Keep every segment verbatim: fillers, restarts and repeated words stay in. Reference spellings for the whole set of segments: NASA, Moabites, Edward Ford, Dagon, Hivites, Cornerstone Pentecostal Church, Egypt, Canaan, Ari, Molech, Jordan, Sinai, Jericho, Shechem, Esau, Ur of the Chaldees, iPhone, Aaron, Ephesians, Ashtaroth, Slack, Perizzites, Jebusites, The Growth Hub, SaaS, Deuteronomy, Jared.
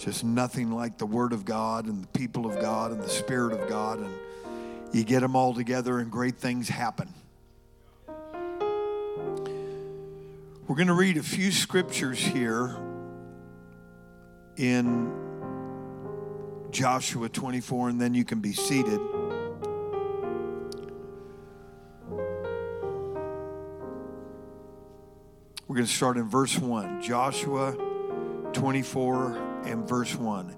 just nothing like the Word of God and the people of God and the Spirit of God. And you get them all together and great things happen. We're going to read a few scriptures here in Joshua twenty-four, and then you can be seated. We're going to start in verse one, Joshua twenty-four and verse one.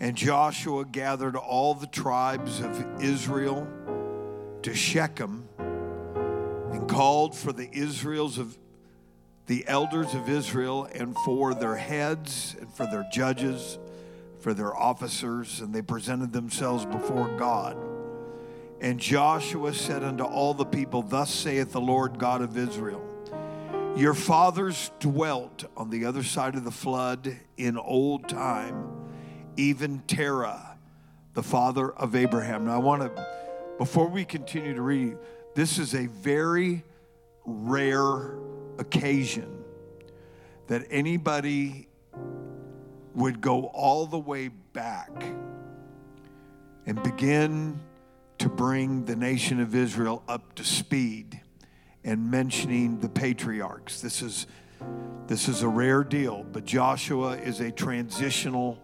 And Joshua gathered all the tribes of Israel to Shechem and called for the Israels of the elders of Israel and for their heads and for their judges, for their officers, and they presented themselves before God. And Joshua said unto all the people, Thus saith the Lord God of Israel, Your fathers dwelt on the other side of the flood in old time, even Terah, the father of Abraham. Now I want to, before we continue to read, this is a very rare occasion that anybody would go all the way back and begin to bring the nation of Israel up to speed and mentioning the patriarchs. This is this is a rare deal, but Joshua is a transitional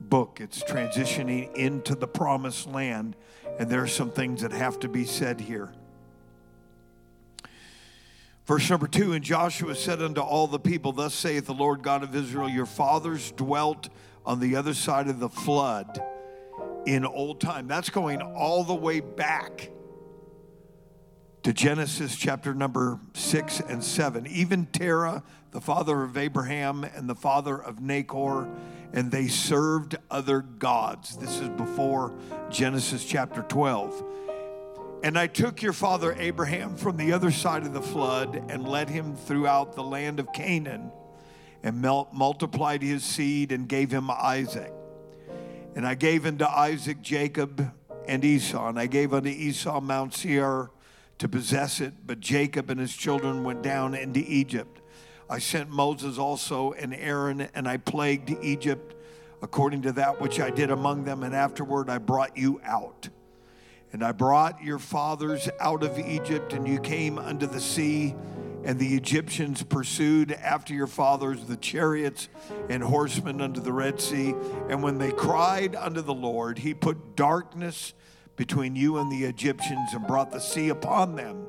book. It's transitioning into the promised land, and there are some things that have to be said here. Verse number two, And Joshua said unto all the people, Thus saith the Lord God of Israel, Your fathers dwelt on the other side of the flood in old time. That's going all the way back to Genesis chapter number six and seven. Even Terah, the father of Abraham and the father of Nahor, and they served other gods. This is before Genesis chapter twelve. And I took your father Abraham from the other side of the flood and led him throughout the land of Canaan and multiplied his seed and gave him Isaac. And I gave unto Isaac Jacob and Esau, and I gave unto Esau Mount Seir to possess it, but Jacob and his children went down into Egypt. I sent Moses also and Aaron, and I plagued Egypt according to that which I did among them, and afterward I brought you out. And I brought your fathers out of Egypt, and you came unto the sea, and the Egyptians pursued after your fathers the chariots and horsemen unto the Red Sea. And when they cried unto the Lord, he put darkness between you and the Egyptians and brought the sea upon them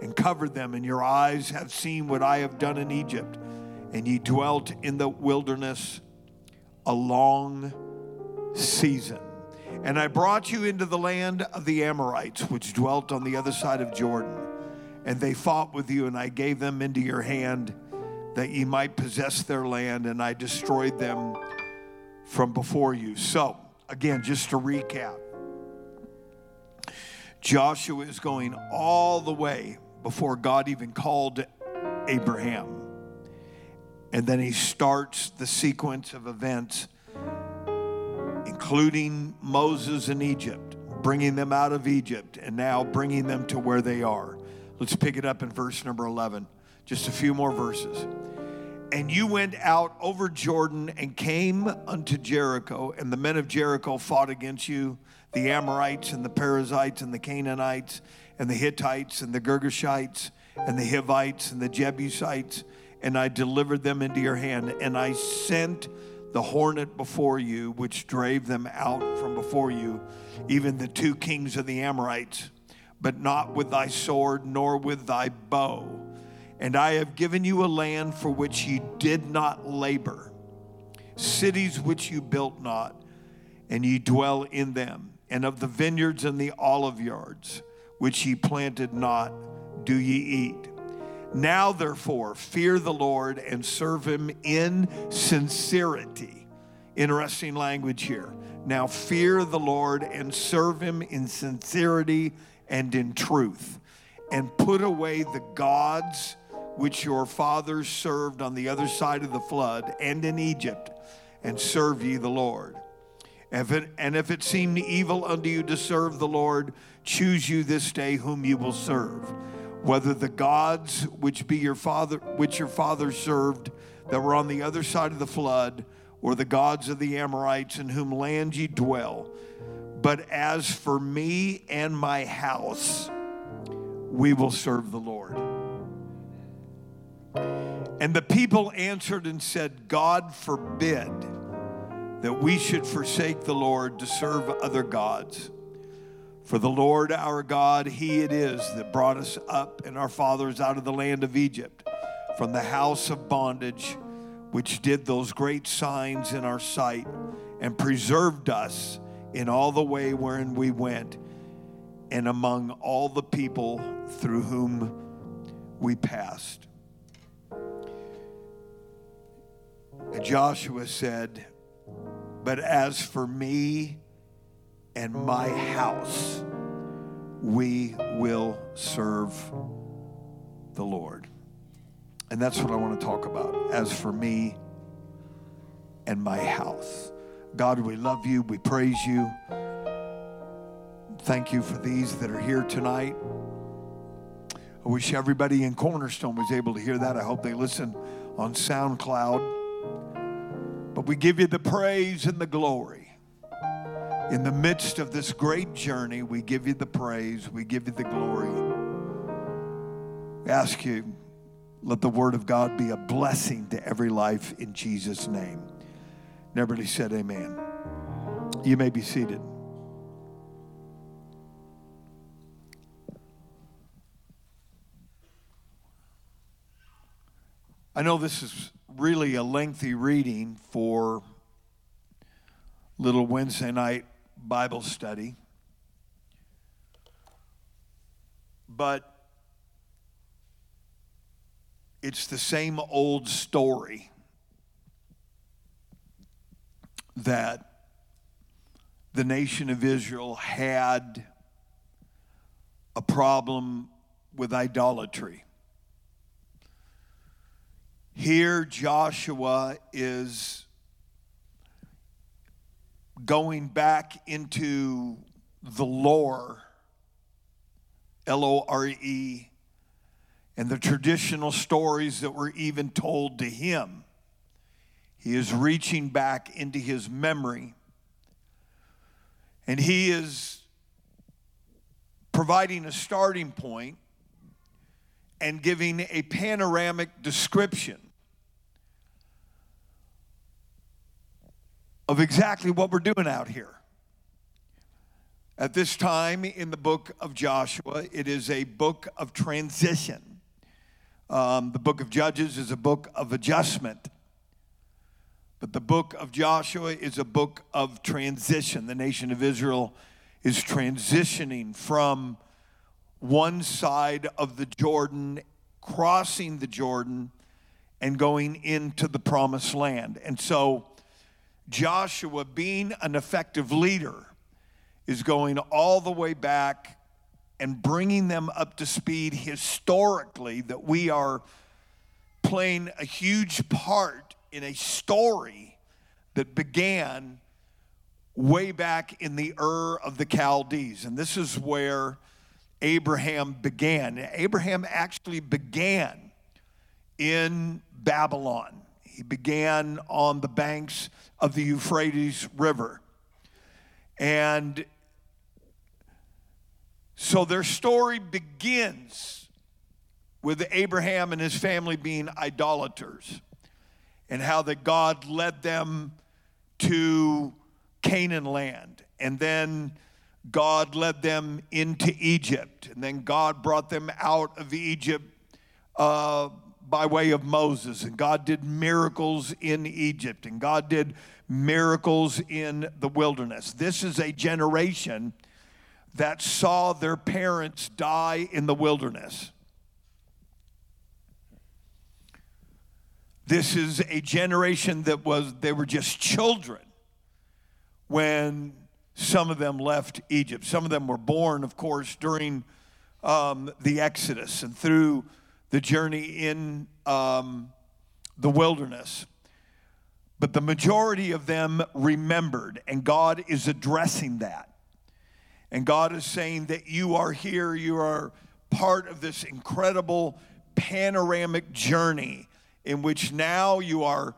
and covered them. And your eyes have seen what I have done in Egypt. And ye dwelt in the wilderness a long season. And I brought you into the land of the Amorites, which dwelt on the other side of Jordan. And they fought with you, and I gave them into your hand, that ye might possess their land, and I destroyed them from before you. So, again, just to recap, Joshua is going all the way before God even called Abraham. And then he starts the sequence of events, including Moses in Egypt, bringing them out of Egypt, and now bringing them to where they are. Let's pick it up in verse number eleven, just a few more verses. And you went out over Jordan and came unto Jericho, and the men of Jericho fought against you, the Amorites and the Perizzites and the Canaanites and the Hittites and the Girgashites and the Hivites and the Jebusites, and I delivered them into your hand. And I sent the hornet before you, which drave them out from before you, even the two kings of the Amorites, but not with thy sword nor with thy bow. And I have given you a land for which ye did not labor, cities which you built not, and ye dwell in them. And of the vineyards and the olive yards, which ye planted not, do ye eat. Now, therefore, fear the Lord and serve him in sincerity. Interesting language here. Now, fear the Lord and serve him in sincerity and in truth. And put away the gods which your fathers served on the other side of the flood and in Egypt, and serve ye the Lord. If it, and if it seem evil unto you to serve the Lord, choose you this day whom you will serve, whether the gods which be your father, which your fathers served that were on the other side of the flood, or the gods of the Amorites, in whom land ye dwell. But as for me and my house, we will serve the Lord." And the people answered and said, "God forbid that we should forsake the Lord to serve other gods. For the Lord our God, he it is that brought us up and our fathers out of the land of Egypt, from the house of bondage, which did those great signs in our sight and preserved us in all the way wherein we went, and among all the people through whom we passed." And Joshua said, "But as for me and my house, we will serve the Lord." And that's what I want to talk about. As for me and my house. God, we love you. We praise you. Thank you for these that are here tonight. I wish everybody in Cornerstone was able to hear that. I hope they listen on SoundCloud. But we give you the praise and the glory. In the midst of this great journey, we give you the praise. We give you the glory. We ask you, let the word of God be a blessing to every life in Jesus' name. And everybody said amen. You may be seated. I know this is really a lengthy reading for little Wednesday night Bible study, but it's the same old story that the nation of Israel had a problem with idolatry. Here, Joshua is going back into the lore, L O R E, and the traditional stories that were even told to him. He is reaching back into his memory. And he is providing a starting point and giving a panoramic description of exactly what we're doing out here. At this time in the book of Joshua, it is a book of transition. Um, the book of Judges is a book of adjustment. But the book of Joshua is a book of transition. The nation of Israel is transitioning from one side of the Jordan, crossing the Jordan, and going into the promised land. And so Joshua, being an effective leader, is going all the way back and bringing them up to speed historically, that we are playing a huge part in a story that began way back in the Ur of the Chaldees. And this is where Abraham began. Abraham actually began in Babylon. He began on the banks of the Euphrates River. And so their story begins with Abraham and his family being idolaters, and how that God led them to Canaan land, and then God led them into Egypt, and then God brought them out of Egypt uh, by way of Moses, and God did miracles in Egypt, and God did miracles in the wilderness. This is a generation that saw their parents die in the wilderness. This is a generation that was, they were just children when some of them left Egypt. Some of them were born, of course, during um, the Exodus and through the journey in um, the wilderness. But the majority of them remembered, and God is addressing that. And God is saying that you are here, you are part of this incredible panoramic journey in which now you are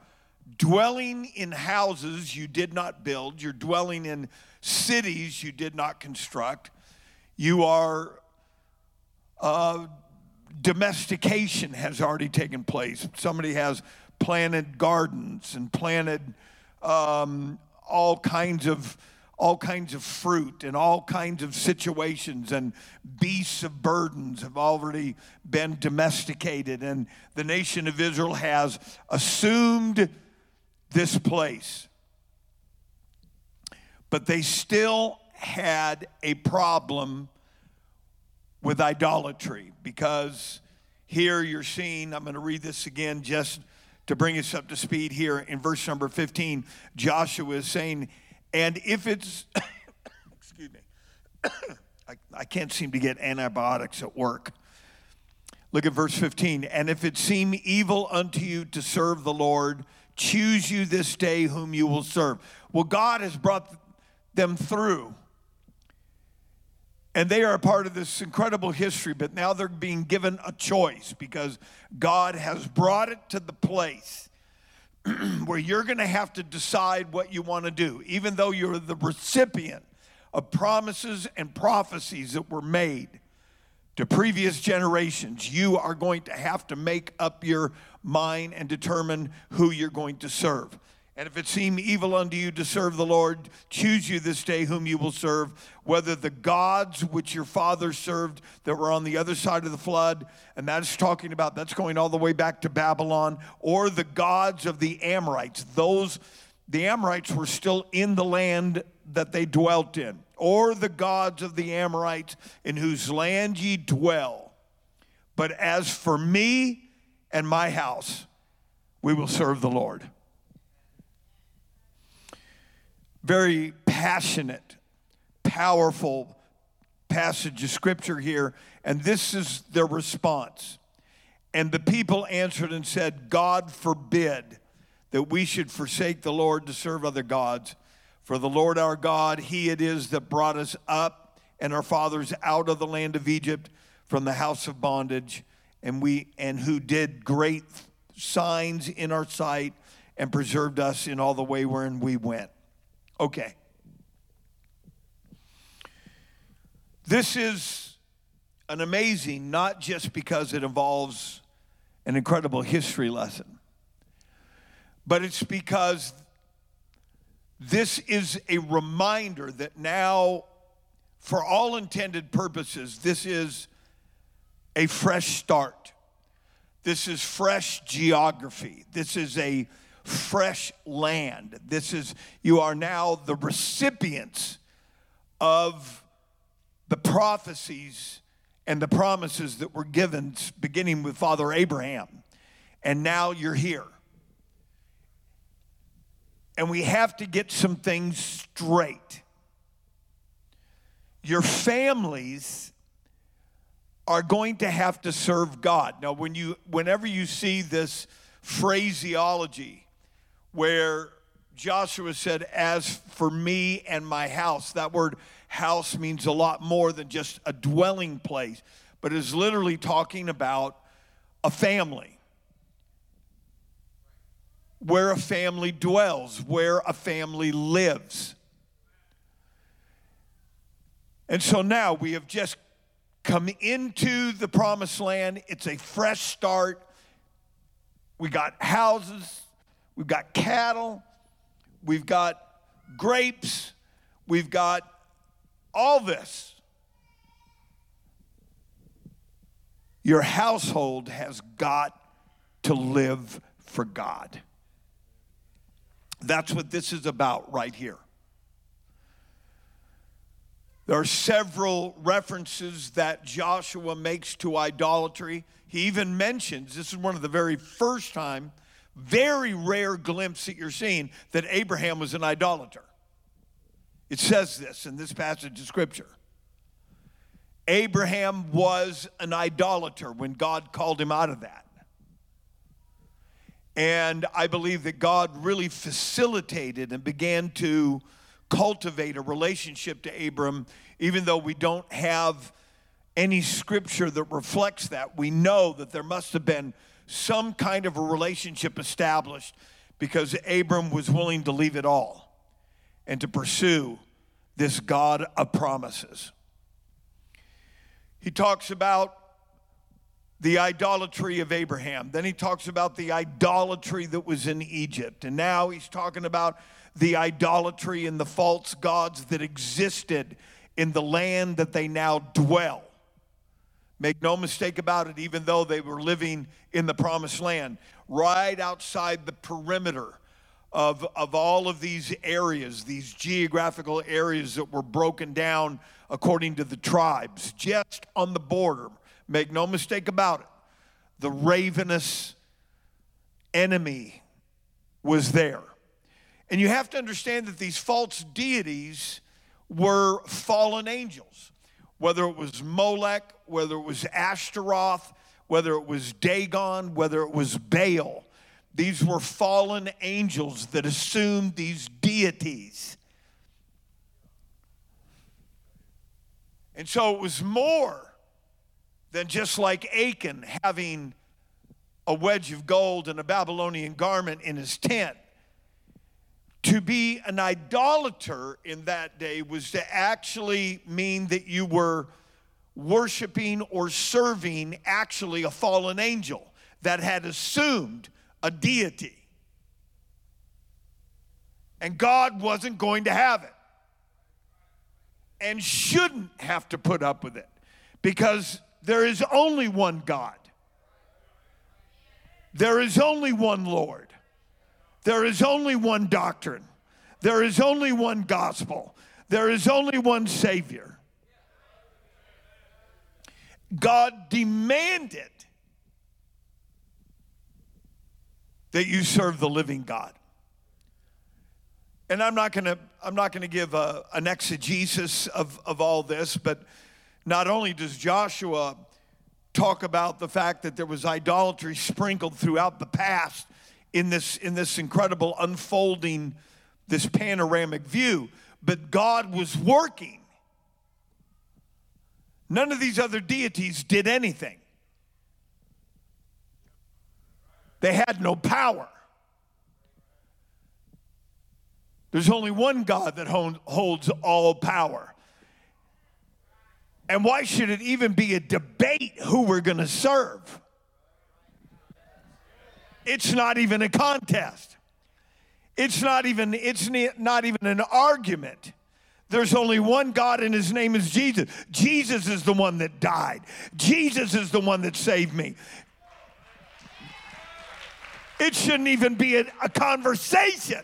dwelling in houses you did not build. You're dwelling in cities you did not construct. You are, uh, domestication has already taken place. Somebody has planted gardens and planted um, all kinds of all kinds of fruit and all kinds of situations, and beasts of burdens have already been domesticated, and the nation of Israel has assumed this place. But they still had a problem with idolatry, because here you're seeing, I'm going to read this again just to bring us up to speed here. In verse number fifteen, Joshua is saying, and if it's, excuse me, I, I can't seem to get antibiotics at work. Look at verse fifteen. And if it seem evil unto you to serve the Lord, choose you this day whom you will serve. Well, God has brought them through, and they are a part of this incredible history, but now they're being given a choice because God has brought it to the place where you're going to have to decide what you want to do, even though you're the recipient of promises and prophecies that were made to previous generations. You are going to have to make up your mind and determine who you're going to serve. And if it seem evil unto you to serve the Lord, choose you this day whom you will serve, whether the gods which your fathers served that were on the other side of the flood, and that's talking about, that's going all the way back to Babylon, or the gods of the Amorites. Those, the Amorites were still in the land that they dwelt in. Or the gods of the Amorites in whose land ye dwell. But as for me and my house, we will serve the Lord. Very passionate, powerful passage of scripture here. And this is their response. And the people answered and said, God forbid that we should forsake the Lord to serve other gods. For the Lord our God, he it is that brought us up and our fathers out of the land of Egypt from the house of bondage, and we and who did great signs in our sight and preserved us in all the way wherein we went. Okay. This is an amazing, not just because it involves an incredible history lesson, but it's because this is a reminder that now, for all intended purposes, this is a fresh start. This is fresh geography. This is a fresh land. This is, you are now the recipients of the prophecies and the promises that were given, beginning with Father Abraham. And now you're here. And we have to get some things straight. Your families are going to have to serve God. Now, when you, whenever you see this phraseology, where Joshua said, as for me and my house. That word house means a lot more than just a dwelling place, but is literally talking about a family. Where a family dwells, where a family lives. And so now we have just come into the promised land. It's a fresh start. We got houses. We've got cattle, we've got grapes, we've got all this. Your household has got to live for God. That's what this is about right here. There are several references that Joshua makes to idolatry. He even mentions, this is one of the very first time, very rare glimpse that you're seeing that Abraham was an idolater. It says this in this passage of scripture. Abraham was an idolater when God called him out of that. And I believe that God really facilitated and began to cultivate a relationship to Abram, even though we don't have any scripture that reflects that. We know that there must have been some kind of a relationship established because Abram was willing to leave it all and to pursue this God of promises. He talks about the idolatry of Abraham. Then he talks about the idolatry that was in Egypt. And now he's talking about the idolatry and the false gods that existed in the land that they now dwell. Make no mistake about it, even though they were living in the promised land, right outside the perimeter of, of all of these areas, these geographical areas that were broken down according to the tribes, just on the border. Make no mistake about it, the ravenous enemy was there. And you have to understand that these false deities were fallen angels. Whether it was Molech, whether it was Ashtaroth, whether it was Dagon, whether it was Baal, these were fallen angels that assumed these deities. And so it was more than just like Achan having a wedge of gold and a Babylonian garment in his tent. To be an idolater in that day was to actually mean that you were worshiping or serving actually a fallen angel that had assumed a deity. And God wasn't going to have it and shouldn't have to put up with it, because there is only one God. There is only one Lord. There is only one doctrine. There is only one gospel. There is only one Savior. God demanded that you serve the living God. And I'm not going to I'm not going to give a, an exegesis of, of all this, but not only does Joshua talk about the fact that there was idolatry sprinkled throughout the past in this, in this incredible unfolding, this panoramic view, but God was working. None of these other deities did anything. They had no power. There's only one God that holds all power. And why should it even be a debate who we're going to serve? It's not even a contest. It's not even, it's not even an argument. There's only one God, and his name is Jesus. Jesus is the one that died. Jesus is the one that saved me. It shouldn't even be a, a conversation.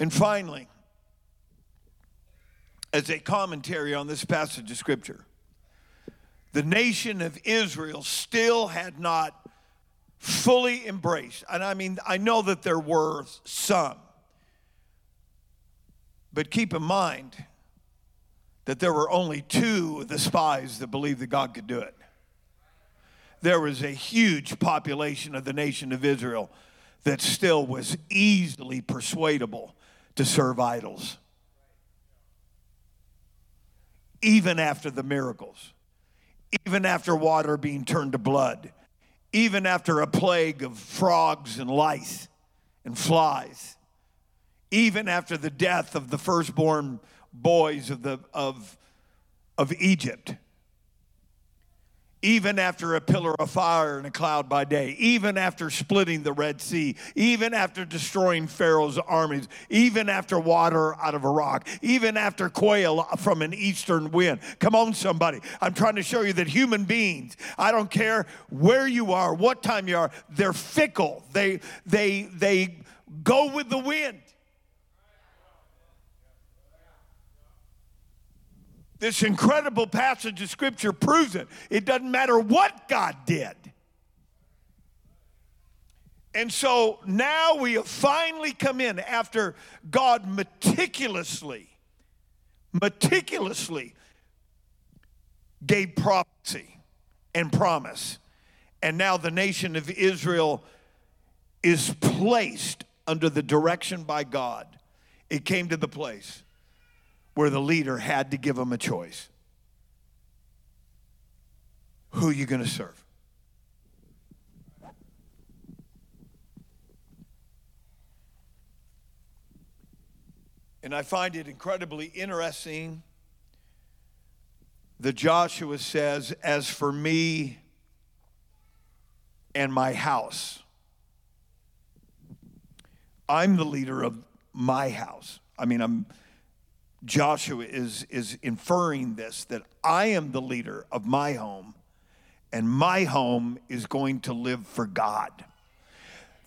And finally, as a commentary on this passage of Scripture, the nation of Israel still had not fully embraced. And I mean, I know that there were some, but keep in mind that there were only two of the spies that believed that God could do it. There was a huge population of the nation of Israel that still was easily persuadable to serve idols, even after the miracles, even after water being turned to blood, even after a plague of frogs and lice and flies, even after the death of the firstborn boys of the of of Egypt, even after a pillar of fire and a cloud by day, even after splitting the Red Sea, even after destroying Pharaoh's armies, even after water out of a rock, even after quail from an eastern wind. Come on, somebody. I'm trying to show you that human beings, I don't care where you are, what time you are, they're fickle. They, they, they go with the wind. This incredible passage of Scripture proves it. It doesn't matter what God did. And so now we have finally come in after God meticulously, meticulously gave prophecy and promise. And now the nation of Israel is placed under the direction by God. It came to the place where the leader had to give them a choice. who are you going to serve? And I find it incredibly interesting that Joshua says, as for me and my house, I'm the leader of my house. I mean, I'm Joshua is is inferring this, that I am the leader of my home, and my home is going to live for God.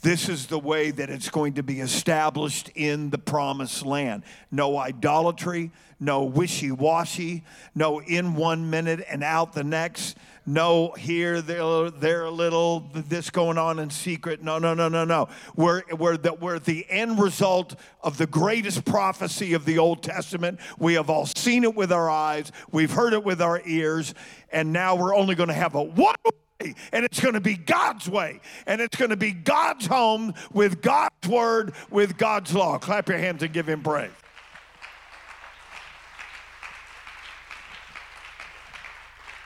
This is the way that it's going to be established in the promised land. No idolatry, no wishy-washy, no in one minute and out the next, no here, there, there a little, this going on in secret. No, no, no, no, no. We're, we're, the, we're the end result of the greatest prophecy of the Old Testament. We have all seen it with our eyes. We've heard it with our ears. And now we're only going to have a what? And it's going to be God's way. And it's going to be God's home with God's word, with God's law. Clap your hands and give him praise.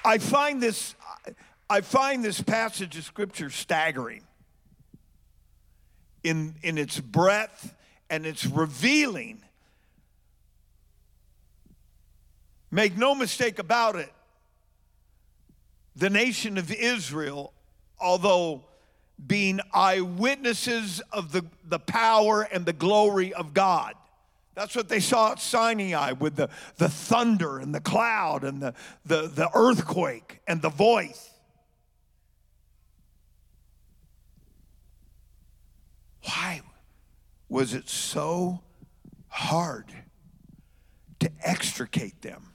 I find this, I find this passage of Scripture staggering in, in its breadth and its revealing. Make no mistake about it. The nation of Israel, although being eyewitnesses of the, the power and the glory of God, that's what they saw at Sinai with the, the thunder and the cloud and the, the, the earthquake and the voice. Why was it so hard to extricate them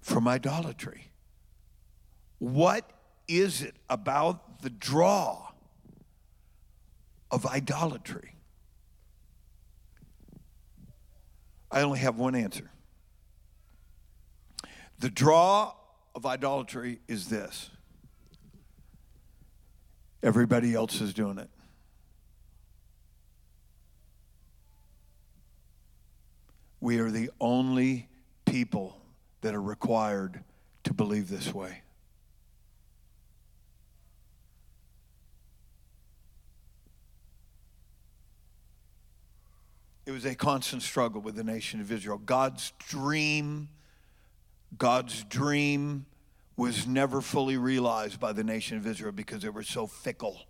from idolatry? What is it about the draw of idolatry? I only have one answer. The draw of idolatry is this: everybody else is doing it. We are the only people that are required to believe this way. It was a constant struggle with the nation of Israel. God's dream, God's dream was never fully realized by the nation of Israel because they were so fickle.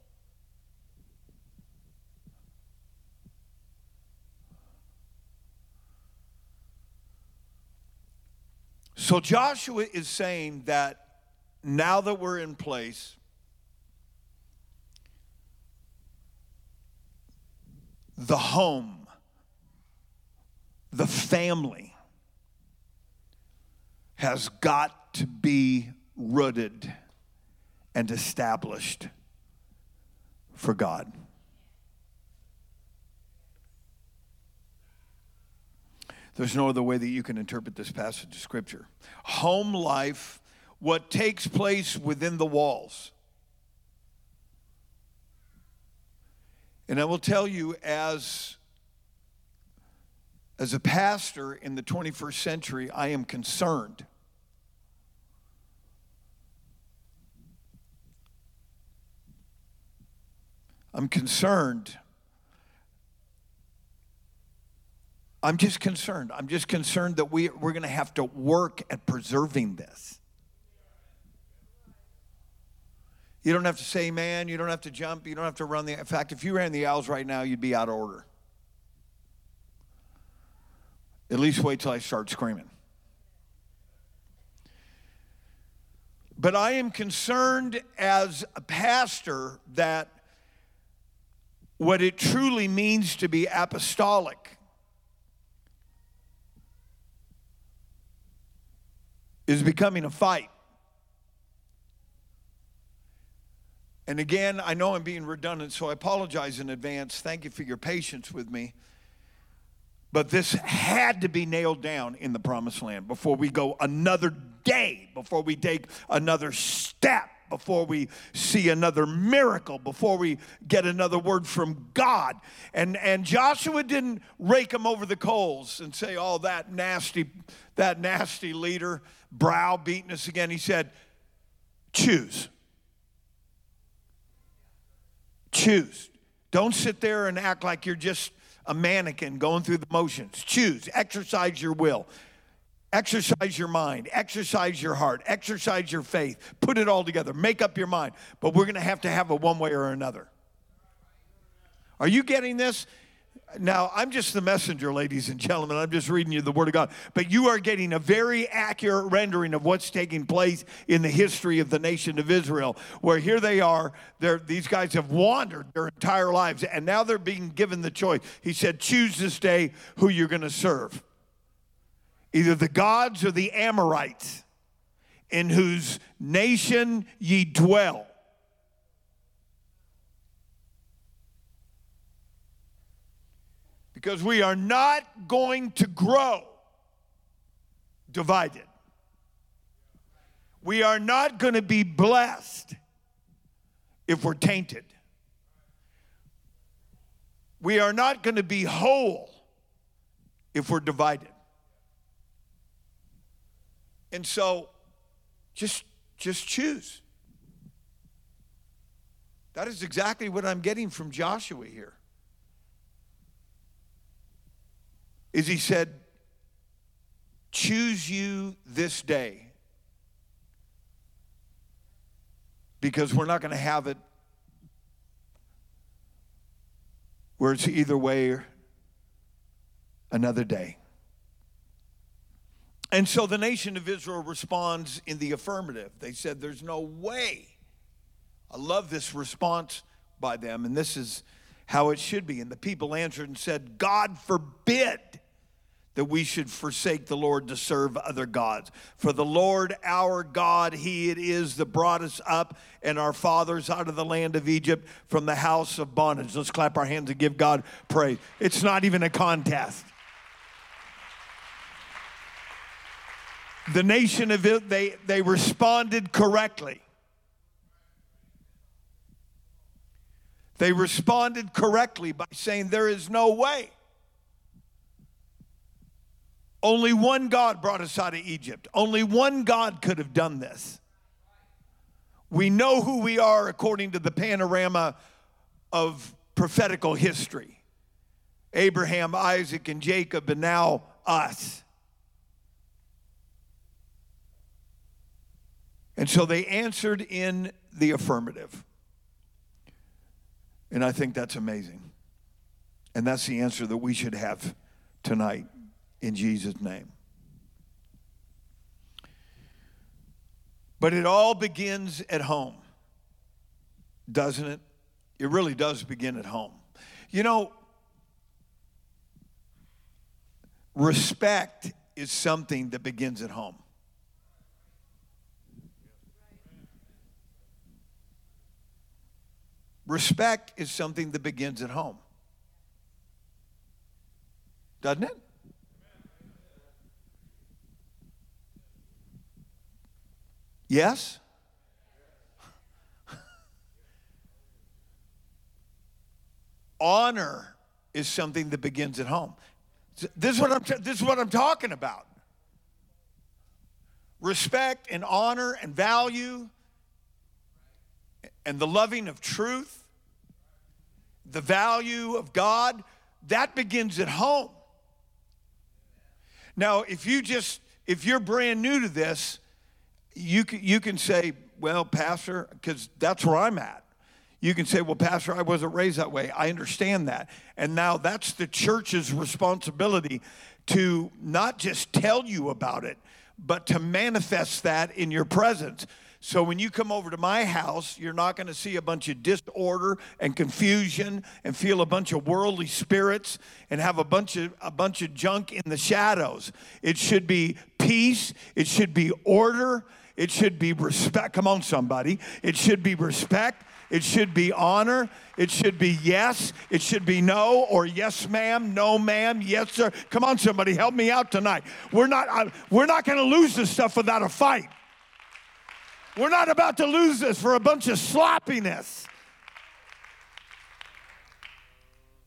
So Joshua is saying that now that we're in place, the home, the family has got to be rooted and established for God. There's no other way that you can interpret this passage of Scripture. Home life, what takes place within the walls. And I will tell you, as, as a pastor in the twenty-first century, I am concerned I'm concerned I'm just concerned. I'm just concerned that we, we're going to have to work at preserving this. You don't have to say, man. You don't have to jump. You don't have to run the. In fact, if you ran the aisles right now, you'd be out of order. At least wait till I start screaming. But I am concerned as a pastor that what it truly means to be apostolic is becoming a fight. And again, I know I'm being redundant, so I apologize in advance. Thank you for your patience with me. But this had to be nailed down in the promised land before we go another day, before we take another step, before we see another miracle, before we get another word from God. And, and Joshua didn't rake them over the coals and say, oh, that nasty, that nasty leader browbeating us again. He said, choose. Choose. Don't sit there and act like you're just a mannequin going through the motions. Choose. Exercise your will. Exercise your mind. Exercise your heart. Exercise your faith. Put it all together. Make up your mind. But we're going to have to have it one way or another. Are you getting this? Now, I'm just the messenger, ladies and gentlemen. I'm just reading you the Word of God. But you are getting a very accurate rendering of what's taking place in the history of the nation of Israel, where here they are. They're, these guys have wandered their entire lives, and now they're being given the choice. He said, choose this day who you're going to serve, either the gods or the Amorites, in whose nation ye dwell. Because we are not going to grow divided. We are not going to be blessed if we're tainted. We are not going to be whole if we're divided. And so just, just choose. That is exactly what I'm getting from Joshua here. Is he said, choose you this day, because we're not going to have it where it's either way or another day. And so the nation of Israel responds in the affirmative. They said, there's no way. I love this response by them, and this is how it should be. And the people answered and said, God forbid that we should forsake the Lord to serve other gods. For the Lord our God, he it is that brought us up and our fathers out of the land of Egypt from the house of bondage. Let's clap our hands and give God praise. It's not even a contest. The nation of Israel, they, they responded correctly. They responded correctly by saying, there is no way. Only one God brought us out of Egypt. Only one God could have done this. We know who we are according to the panorama of prophetical history. Abraham, Isaac, and Jacob, and now us. And so they answered in the affirmative. And I think that's amazing. And that's the answer that we should have tonight in Jesus' name. But it all begins at home, doesn't it? It really does begin at home. You know, respect is something that begins at home. Respect is something that begins at home. Doesn't it? Yes? Honor is something that begins at home. This is what I'm, this is what I'm talking about. Respect and honor and value and the loving of truth, the value of God, that begins at home. Now, if you just, if you're brand new to this, you can, you can say, well, Pastor, because that's where I'm at. You can say, well, Pastor, I wasn't raised that way. I understand that. And now that's the church's responsibility to not just tell you about it, but to manifest that in your presence. So when you come over to my house, you're not going to see a bunch of disorder and confusion and feel a bunch of worldly spirits and have a bunch of a bunch of junk in the shadows. It should be peace. It should be order. It should be respect. Come on, somebody. It should be respect. It should be honor. It should be yes. It should be no, or yes, ma'am, no, ma'am, yes, sir. Come on, somebody, help me out tonight. We're not, we're not going to lose this stuff without a fight. We're not about to lose this for a bunch of sloppiness.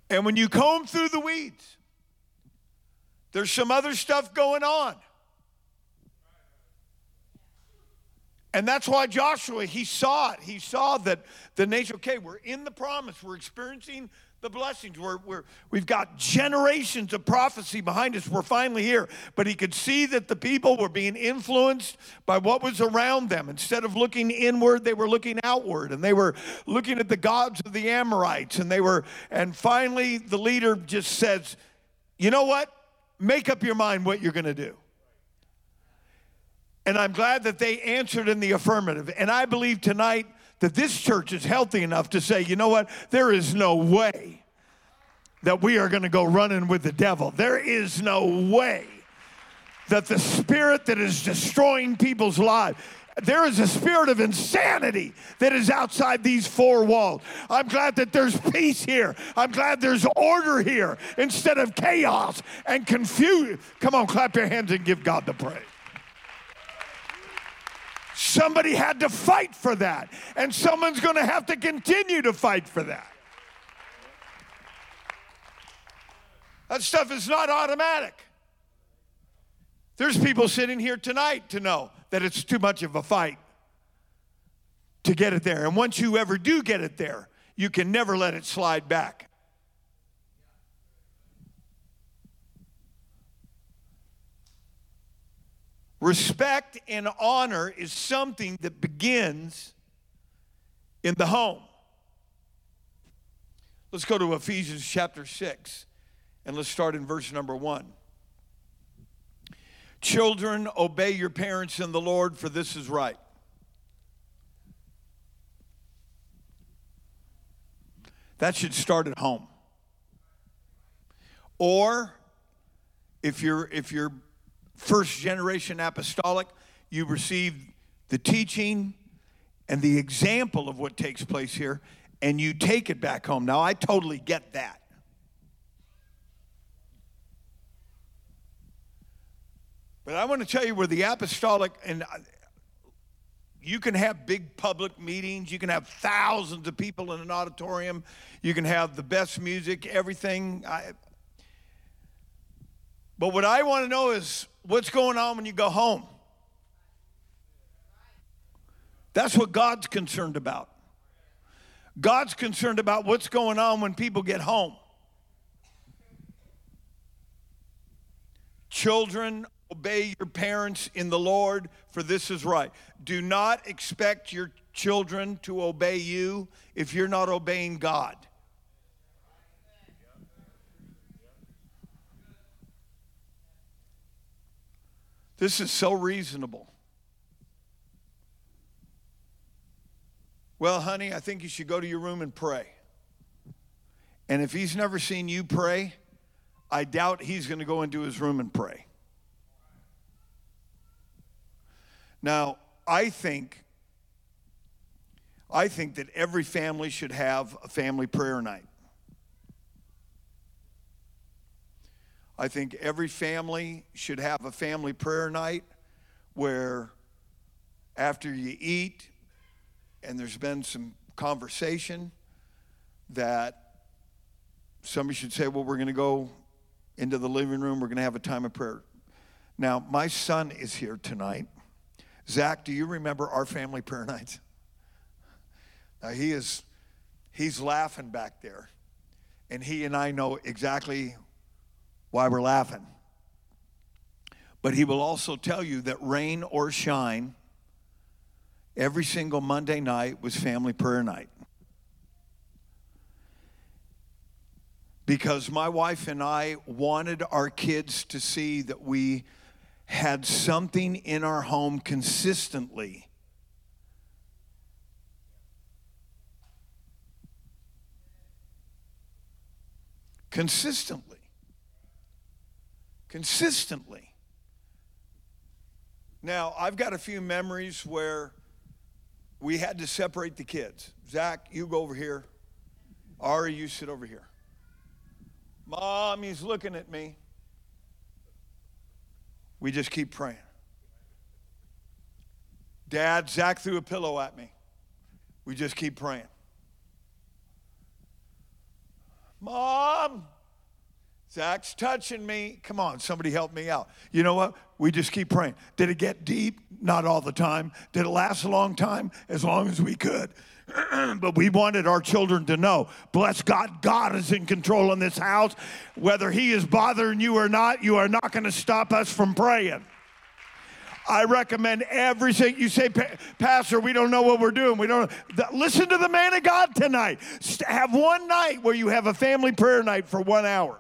And when you comb through the weeds, there's some other stuff going on. And that's why Joshua, he saw it. He saw that the nation, okay, we're in the promise. We're experiencing the blessings. We're, we're, we've got generations of prophecy behind us. We're finally here. But he could see that the people were being influenced by what was around them. Instead of looking inward, they were looking outward. And they were looking at the gods of the Amorites. And they were, and finally the leader just says, you know what? Make up your mind what you're going to do. And I'm glad that they answered in the affirmative. And I believe tonight that this church is healthy enough to say, you know what? There is no way that we are going to go running with the devil. There is no way that the spirit that is destroying people's lives, there is a spirit of insanity that is outside these four walls. I'm glad that there's peace here. I'm glad there's order here instead of chaos and confusion. Come on, clap your hands and give God the praise. Somebody had to fight for that, and someone's going to have to continue to fight for that. That stuff is not automatic. There's people sitting here tonight to know that it's too much of a fight to get it there. And once you ever do get it there, you can never let it slide back. Respect and honor is something that begins in the home. Let's go to Ephesians chapter six, and let's start in verse number one. Children, obey your parents in the Lord, for this is right. That should start at home. Or if you're if you're first generation apostolic, you receive the teaching and the example of what takes place here, and you take it back home. Now, I totally get that. But I want to tell you where the apostolic, and you can have big public meetings, you can have thousands of people in an auditorium, you can have the best music, everything. I, but what I want to know is, what's going on when you go home? That's what God's concerned about. God's concerned about what's going on when people get home. Children, obey your parents in the Lord, for this is right. Do not expect your children to obey you if you're not obeying God. This is so reasonable. Well, honey, I think you should go to your room and pray. And if he's never seen you pray, I doubt he's going to go into his room and pray. Now, I think, I think that every family should have a family prayer night. I think every family should have a family prayer night where after you eat and there's been some conversation, that somebody should say, well, we're going to go into the living room. We're going to have a time of prayer. Now, my son is here tonight. Zach, do you remember our family prayer nights? Now, he is, he's laughing back there, and he and I know exactly why we're laughing. But he will also tell you that rain or shine, every single Monday night was family prayer night. Because my wife and I wanted our kids to see that we had something in our home consistently consistently Consistently. Now, I've got a few memories where we had to separate the kids. Zach, you go over here. Ari, you sit over here. Mom, he's looking at me. We just keep praying. Dad, Zach threw a pillow at me. We just keep praying. Mom, Zach's touching me. Come on, somebody help me out. You know what? We just keep praying. Did it get deep? Not all the time. Did it last a long time? As long as we could. But we wanted our children to know, bless God, God is in control in this house. Whether he is bothering you or not, you are not going to stop us from praying. I recommend everything. You say, Pastor, we don't know what we're doing. We don't know. Listen to the man of God tonight. Have one night where you have a family prayer night for one hour.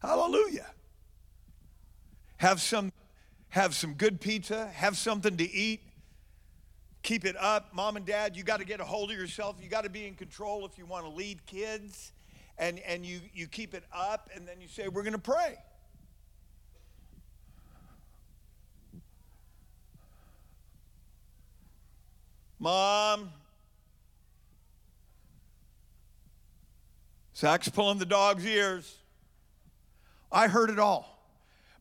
Hallelujah. Have some, have some good pizza. Have something to eat. Keep it up. Mom and Dad, you got to get a hold of yourself. You got to be in control if you want to lead kids. And, and you, you keep it up, and then you say, we're going to pray. Mom. Zach's pulling the dog's ears. I heard it all.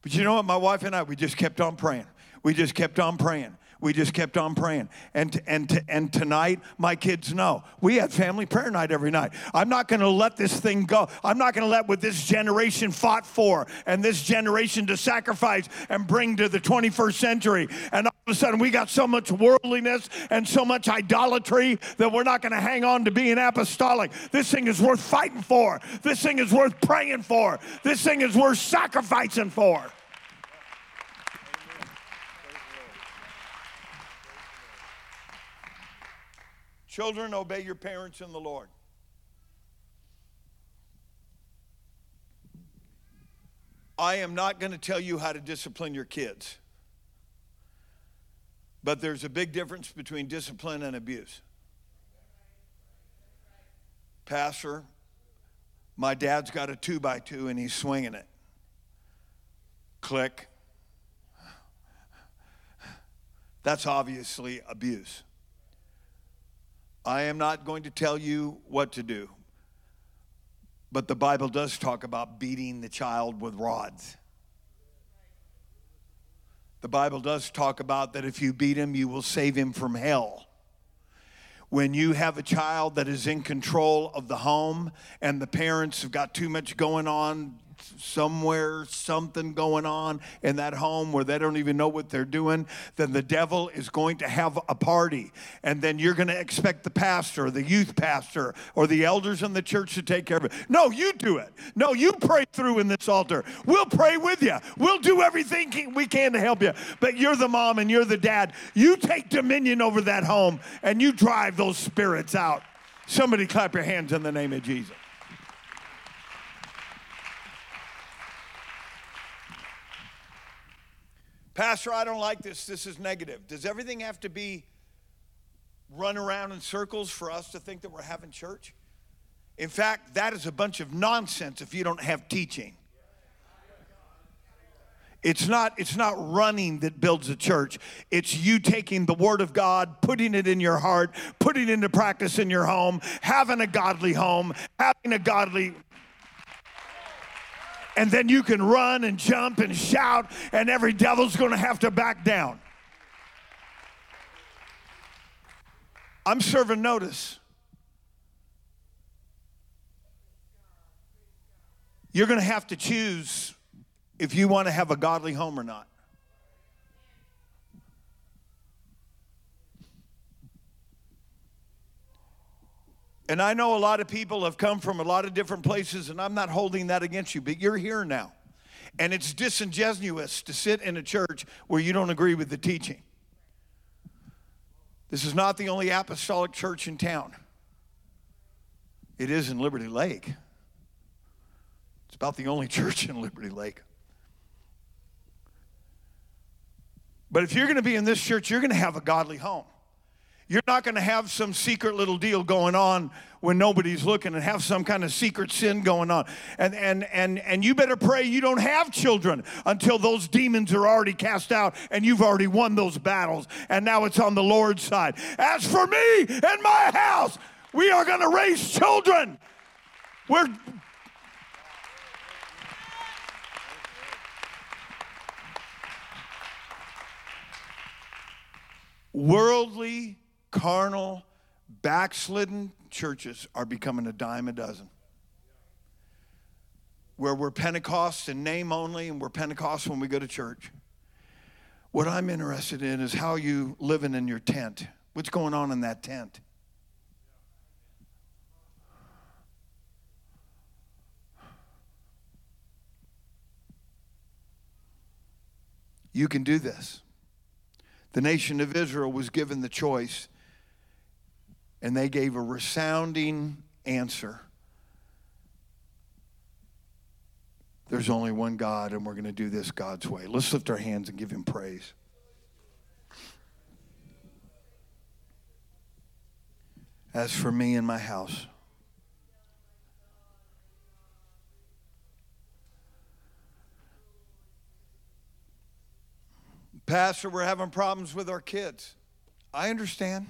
But you know what? My wife and I, we just kept on praying. We just kept on praying. We just kept on praying. And and and tonight, my kids know. We had family prayer night every night. I'm not going to let this thing go. I'm not going to let what this generation fought for and this generation to sacrifice and bring to the twenty-first century. And all of a sudden, we got so much worldliness and so much idolatry that we're not going to hang on to being apostolic. This thing is worth fighting for. This thing is worth praying for. This thing is worth sacrificing for. Children, obey your parents in the Lord. I am not going to tell you how to discipline your kids. But there's a big difference between discipline and abuse. Pastor, my dad's got a two by two and he's swinging it. Click. That's obviously abuse. I am not going to tell you what to do, but the Bible does talk about beating the child with rods. The Bible does talk about that if you beat him, you will save him from hell. When you have a child that is in control of the home and the parents have got too much going on, somewhere, something going on in that home where they don't even know what they're doing, then the devil is going to have a party. And then you're going to expect the pastor, the youth pastor, or the elders in the church to take care of it. No, you do it. No, you pray through in this altar. We'll pray with you. We'll do everything we can to help you. But you're the mom and you're the dad. You take dominion over that home and you drive those spirits out. Somebody clap your hands in the name of Jesus. Pastor, I don't like this. This is negative. Does everything have to be run around in circles for us to think that we're having church? In fact, that is a bunch of nonsense if you don't have teaching. It's not, it's not running that builds a church. It's you taking the Word of God, putting it in your heart, putting it into practice in your home, having a godly home, having a godly... And then you can run and jump and shout, and every devil's going to have to back down. I'm serving notice. You're going to have to choose if you want to have a godly home or not. And I know a lot of people have come from a lot of different places, and I'm not holding that against you, but you're here now. And it's disingenuous to sit in a church where you don't agree with the teaching. This is not the only apostolic church in town. It is in Liberty Lake. It's about the only church in Liberty Lake. But if you're going to be in this church, you're going to have a godly home. You're not going to have some secret little deal going on when nobody's looking and have some kind of secret sin going on. And and and and you better pray you don't have children until those demons are already cast out and you've already won those battles. And now it's on the Lord's side. As for me and my house, we are going to raise children. We're Worldly, carnal, backslidden churches are becoming a dime a dozen. Where we're Pentecost in name only, and we're Pentecost when we go to church. What I'm interested in is how you living in your tent. What's going on in that tent? You can do this. The nation of Israel was given the choice, and they gave a resounding answer. There's only one God, and we're going to do this God's way. Let's lift our hands and give him praise. As for me and my house, Pastor, we're having problems with our kids. I understand.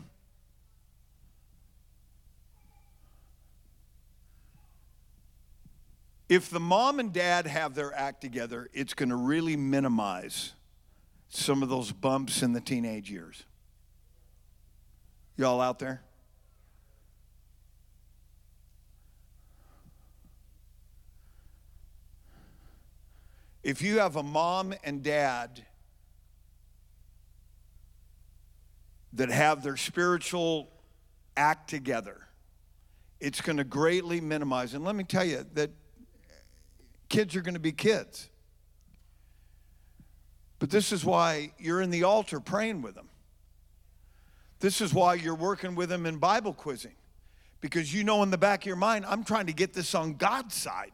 If the mom and dad have their act together, it's going to really minimize some of those bumps in the teenage years. Y'all out there? If you have a mom and dad that have their spiritual act together, it's going to greatly minimize. And let me tell you that kids are going to be kids. But this is why you're in the altar praying with them. This is why you're working with them in Bible quizzing. Because you know in the back of your mind, I'm trying to get this on God's side.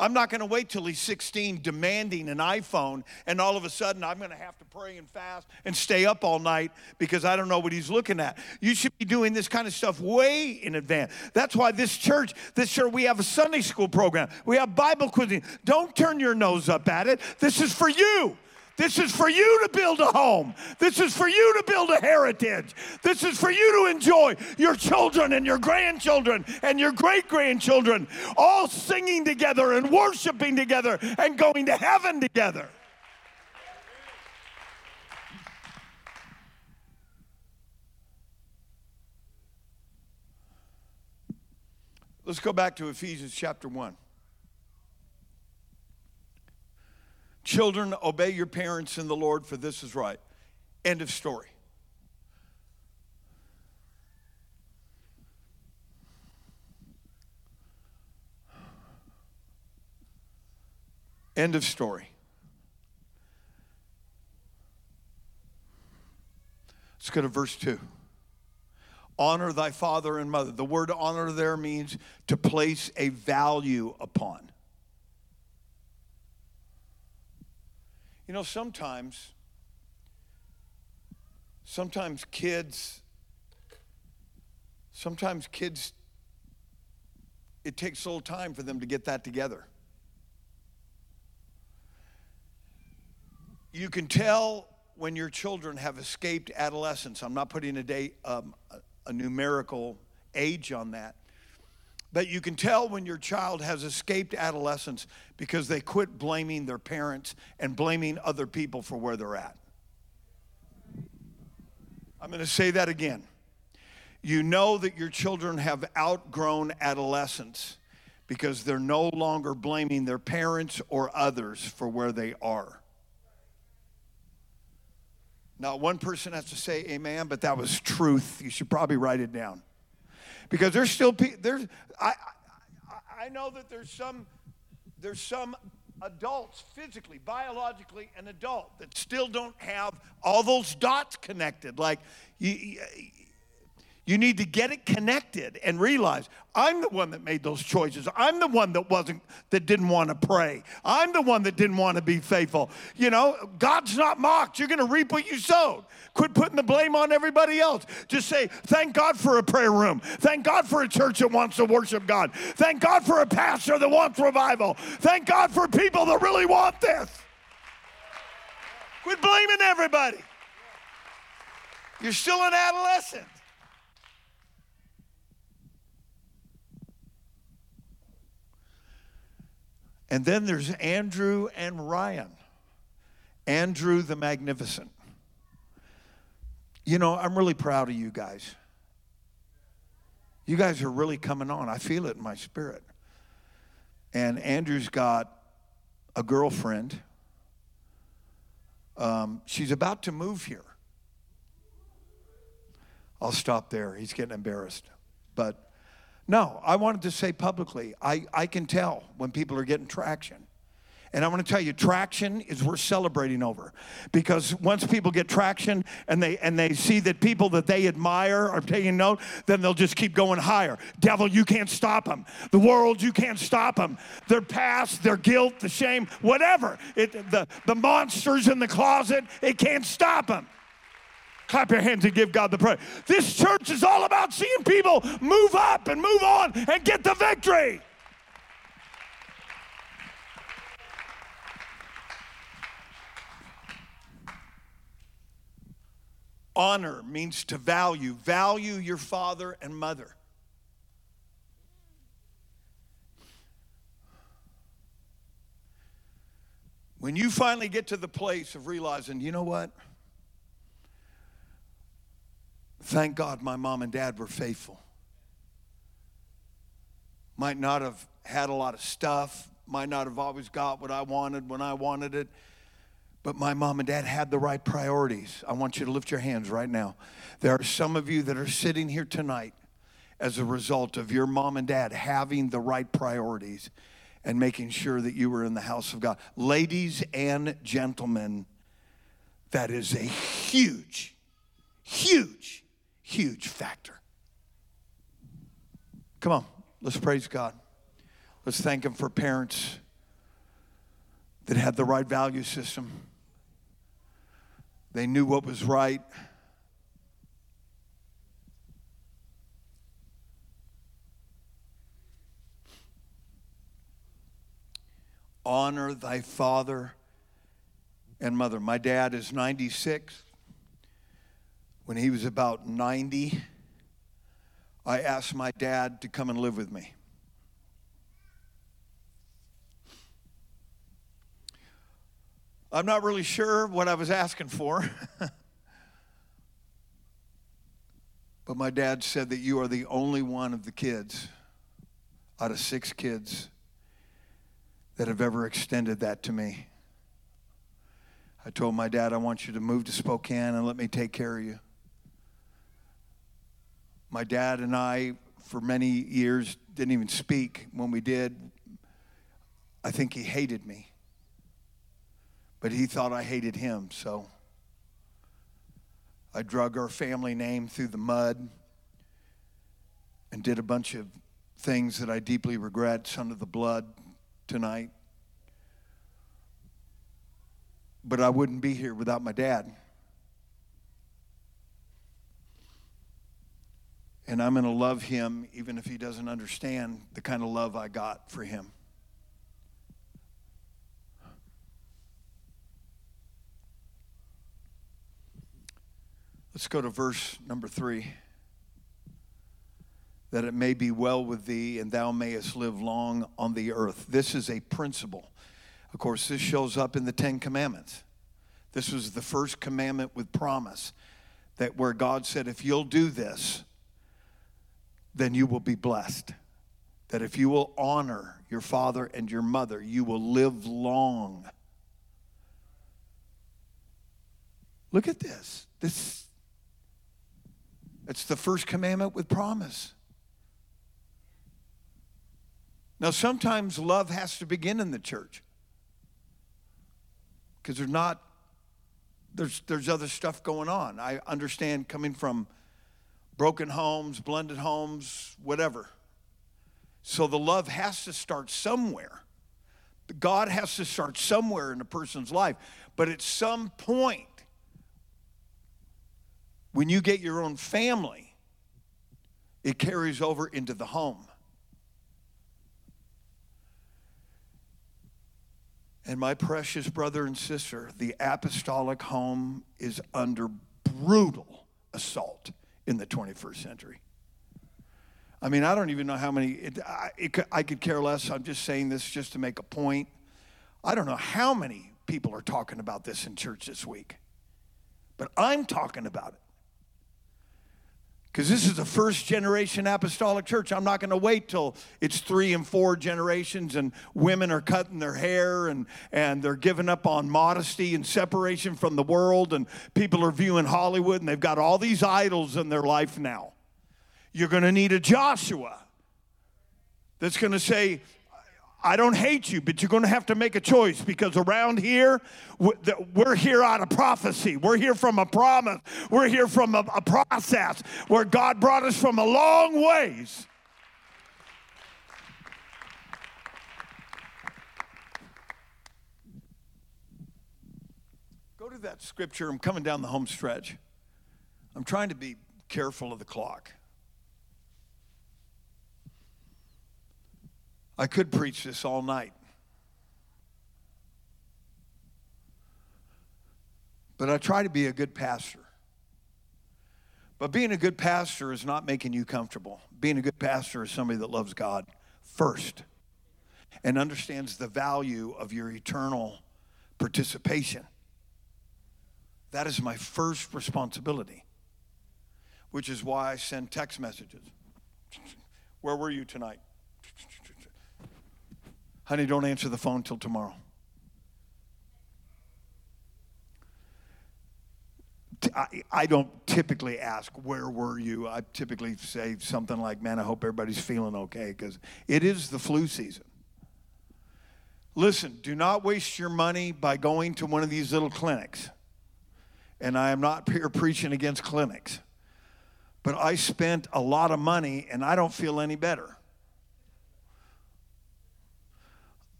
I'm not going to wait till he's sixteen demanding an iPhone, and all of a sudden I'm going to have to pray and fast and stay up all night because I don't know what he's looking at. You should be doing this kind of stuff way in advance. That's why this church, this church, we have a Sunday school program. We have Bible quizzing. Don't turn your nose up at it. This is for you. This is for you to build a home. This is for you to build a heritage. This is for you to enjoy your children and your grandchildren and your great-grandchildren all singing together and worshiping together and going to heaven together. Let's go back to Ephesians chapter one. Children, obey your parents in the Lord, for this is right. End of story. End of story. Let's go to verse two. Honor thy father and mother. The word honor there means to place a value upon. You know, sometimes, sometimes kids, sometimes kids, it takes a little time for them to get that together. You can tell when your children have escaped adolescence. I'm not putting a day, um, a numerical age on that. But you can tell when your child has escaped adolescence because they quit blaming their parents and blaming other people for where they're at. I'm going to say that again. You know that your children have outgrown adolescence because they're no longer blaming their parents or others for where they are. Not one person has to say amen, but that was truth. You should probably write it down. Because there's still there's I, I I know that there's some there's some adults physically, biologically, an adult that still don't have all those dots connected. Like you you need to get it connected and realize I'm the one that made those choices. I'm the one that wasn't that didn't want to pray. I'm the one that didn't want to be faithful. You know, God's not mocked. You're going to reap what you sowed. Quit putting the blame on everybody else. Just say, thank God for a prayer room. Thank God for a church that wants to worship God. Thank God for a pastor that wants revival. Thank God for people that really want this. Quit blaming everybody. You're still an adolescent. And then there's Andrew and Ryan. Andrew the Magnificent. You know, I'm really proud of you guys. You guys are really coming on. I feel it in my spirit. And Andrew's got a girlfriend. Um, she's about to move here. I'll stop there. He's getting embarrassed. But no, I wanted to say publicly, I, I can tell when people are getting traction. And I want to tell you, traction is worth celebrating over, because once people get traction and they and they see that people that they admire are taking note, then they'll just keep going higher. Devil, you can't stop them. The world, you can't stop them. Their past, their guilt, the shame, whatever. It, the, the monsters in the closet, it can't stop them. Clap your hands and give God the praise. This church is all about seeing people move up and move on and get the victory. Honor means to value. Value your father and mother. When you finally get to the place of realizing, you know what? Thank God my mom and dad were faithful. Might not have had a lot of stuff. Might not have always got what I wanted when I wanted it. But my mom and dad had the right priorities. I want you to lift your hands right now. There are some of you that are sitting here tonight as a result of your mom and dad having the right priorities and making sure that you were in the house of God. Ladies and gentlemen, that is a huge, huge, huge factor. Come on, let's praise God. Let's thank Him for parents that had the right value system. They knew what was right. Honor thy father and mother. My dad is ninety-six. When he was about ninety, I asked my dad to come and live with me. I'm not really sure what I was asking for. But my dad said that you are the only one of the kids out of six kids that have ever extended that to me. I told my dad, I want you to move to Spokane and let me take care of you. My dad and I, for many years, didn't even speak. When we did, I think he hated me. But he thought I hated him, so I drug our family name through the mud and did a bunch of things that I deeply regret. Son of the blood tonight. But I wouldn't be here without my dad. And I'm going to love him even if he doesn't understand the kind of love I got for him. Let's go to verse number three. That it may be well with thee, and thou mayest live long on the earth. This is a principle. Of course, this shows up in the Ten Commandments. This was the first commandment with promise, that where God said, if you'll do this, then you will be blessed. That if you will honor your father and your mother, you will live long. Look at this. This It's the first commandment with promise. Now, sometimes love has to begin in the church, because there's not there's there's other stuff going on. I understand, coming from broken homes, blended homes, whatever. So the love has to start somewhere. God has to start somewhere in a person's life, but at some point, when you get your own family, it carries over into the home. And my precious brother and sister, the apostolic home is under brutal assault in the twenty-first century. I mean, I don't even know how many, it, I, it, I could care less. I'm just saying this just to make a point. I don't know how many people are talking about this in church this week, but I'm talking about it. Because this is the first generation apostolic church. I'm not going to wait till it's three and four generations and women are cutting their hair and, and they're giving up on modesty and separation from the world and people are viewing Hollywood and they've got all these idols in their life now. You're going to need a Joshua that's going to say, I don't hate you, but you're going to have to make a choice because around here, we're here out of prophecy. We're here from a promise. We're here from a, a process where God brought us from a long ways. Go to that scripture. I'm coming down the home stretch. I'm trying to be careful of the clock. I could preach this all night. But I try to be a good pastor. But being a good pastor is not making you comfortable. Being a good pastor is somebody that loves God first and understands the value of your eternal participation. That is my first responsibility, which is why I send text messages. Where were you tonight? Honey, don't answer the phone till tomorrow. I, I don't typically ask, where were you? I typically say something like, man, I hope everybody's feeling okay, because it is the flu season. Listen, do not waste your money by going to one of these little clinics. And I am not here preaching against clinics. But I spent a lot of money, and I don't feel any better.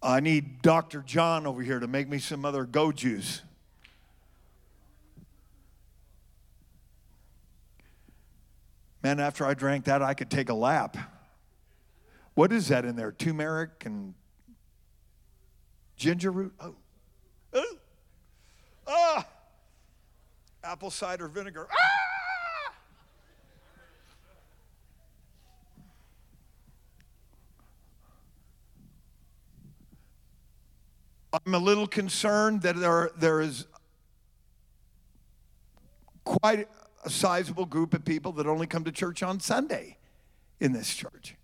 I need Doctor John over here to make me some other go juice. Man, after I drank that, I could take a lap. What is that in there? Turmeric and ginger root? Oh. Oh. Ah. Apple cider vinegar. Ah! I'm a little concerned that there there is quite a sizable group of people that only come to church on Sunday in this church.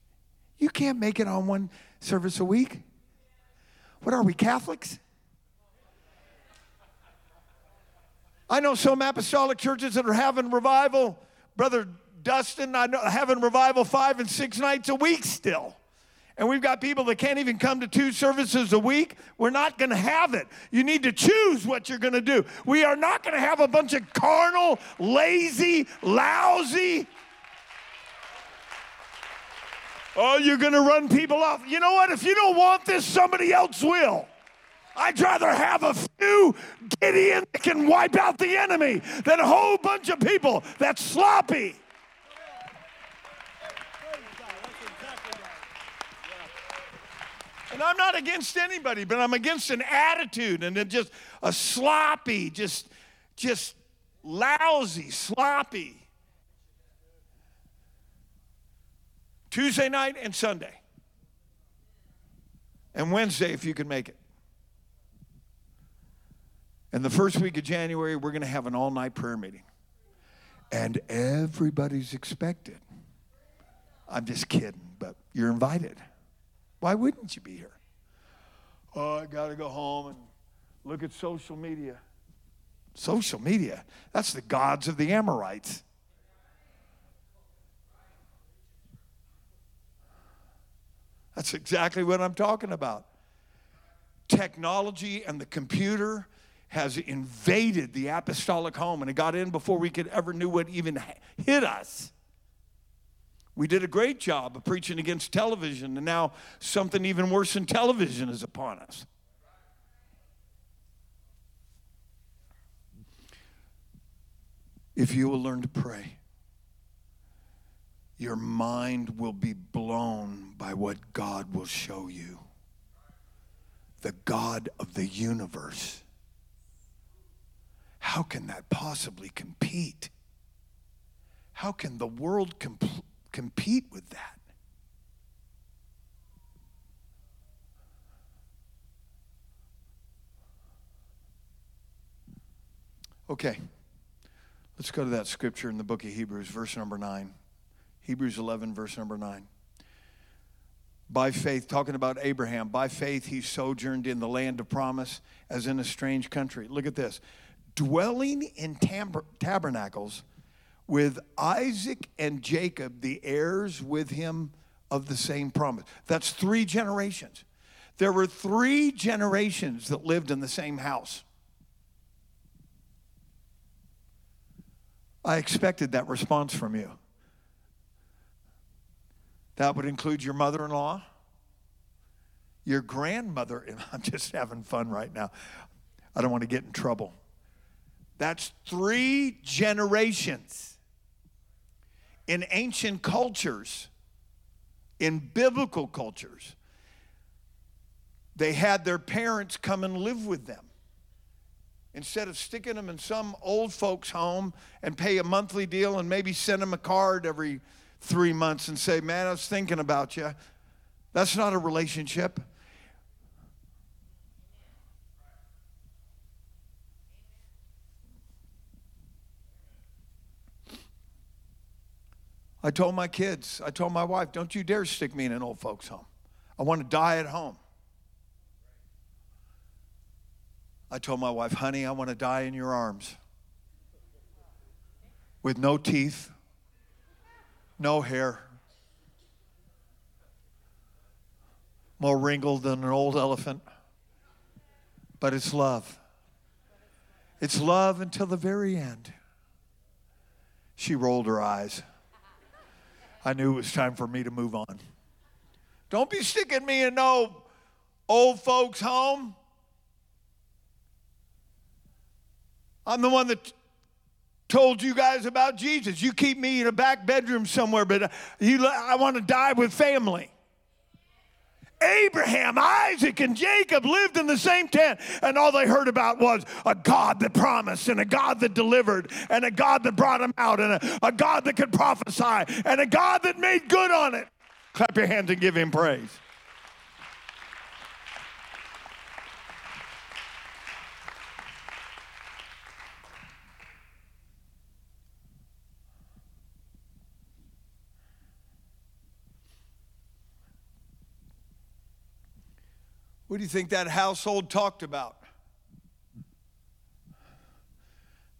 You can't make it on one service a week. What are we, Catholics? I know some apostolic churches that are having revival. Brother Dustin, I know, having revival five and six nights a week still. And we've got people that can't even come to two services a week. We're not going to have it. You need to choose what you're going to do. We are not going to have a bunch of carnal, lazy, lousy. Oh, you're going to run people off. You know what? If you don't want this, somebody else will. I'd rather have a few Gideon that can wipe out the enemy than a whole bunch of people that's sloppy. And I'm not against anybody, but I'm against an attitude and then just a sloppy, just, just lousy, sloppy. Tuesday night and Sunday. And Wednesday if you can make it. And the first week of January, we're going to have an all-night prayer meeting. And everybody's expected. I'm just kidding, but you're invited. Why wouldn't you be here? Oh, I got to go home and look at social media. Social media? That's the gods of the Amorites. That's exactly what I'm talking about. Technology and the computer has invaded the apostolic home, and it got in before we could ever knew what even hit us. We did a great job of preaching against television, and now something even worse than television is upon us. If you will learn to pray, your mind will be blown by what God will show you. The God of the universe. How can that possibly compete? How can the world comp- compete with that? Okay, let's go to that scripture in the book of Hebrews, verse number nine. Hebrews eleven, verse number nine. By faith, talking about Abraham, by faith he sojourned in the land of promise as in a strange country. Look at this. Dwelling in tab- tabernacles with Isaac and Jacob, the heirs with him of the same promise. That's three generations. There were three generations that lived in the same house. I expected that response from you. That would include your mother-in-law, your grandmother, and I'm just having fun right now. I don't want to get in trouble. That's three generations. In ancient cultures, in biblical cultures, they had their parents come and live with them. Instead of sticking them in some old folks' home and pay a monthly deal and maybe send them a card every three months and say, man, I was thinking about you. That's not a relationship. I told my kids, I told my wife, don't you dare stick me in an old folks' home. I want to die at home. I told my wife, honey, I want to die in your arms. With no teeth, no hair, more wrinkled than an old elephant. But it's love. It's love until the very end. She rolled her eyes. I knew it was time for me to move on. Don't be sticking me in no old folks' home. I'm the one that told you guys about Jesus. You keep me in a back bedroom somewhere, but you, I want to die with family. Abraham, Isaac, and Jacob lived in the same tent, and all they heard about was a God that promised, and a God that delivered, and a God that brought them out, and a, a God that could prophesy, and a God that made good on it. Clap your hands and give him praise. What do you think that household talked about?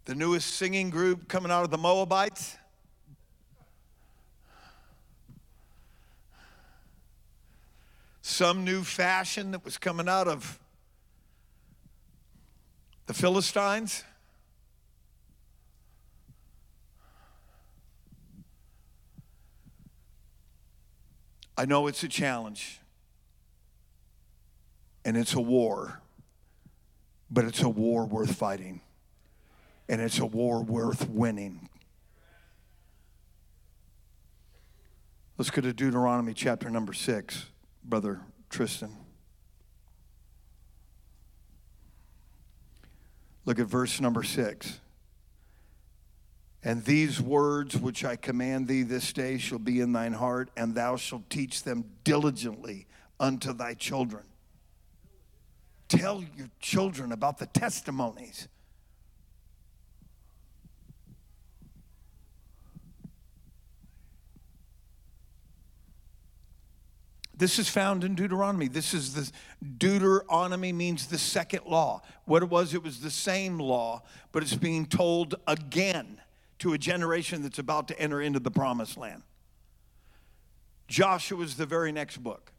The newest singing group coming out of the Moabites? Some new fashion that was coming out of the Philistines? I know it's a challenge. And it's a war, but it's a war worth fighting. And it's a war worth winning. Let's go to Deuteronomy chapter number six, Brother Tristan. Look at verse number six. And these words which I command thee this day shall be in thine heart, and thou shalt teach them diligently unto thy children. Tell your children about the testimonies. This is found in Deuteronomy. This is the Deuteronomy means the second law. What it was, it was the same law, but it's being told again to a generation that's about to enter into the promised land. Joshua is the very next book.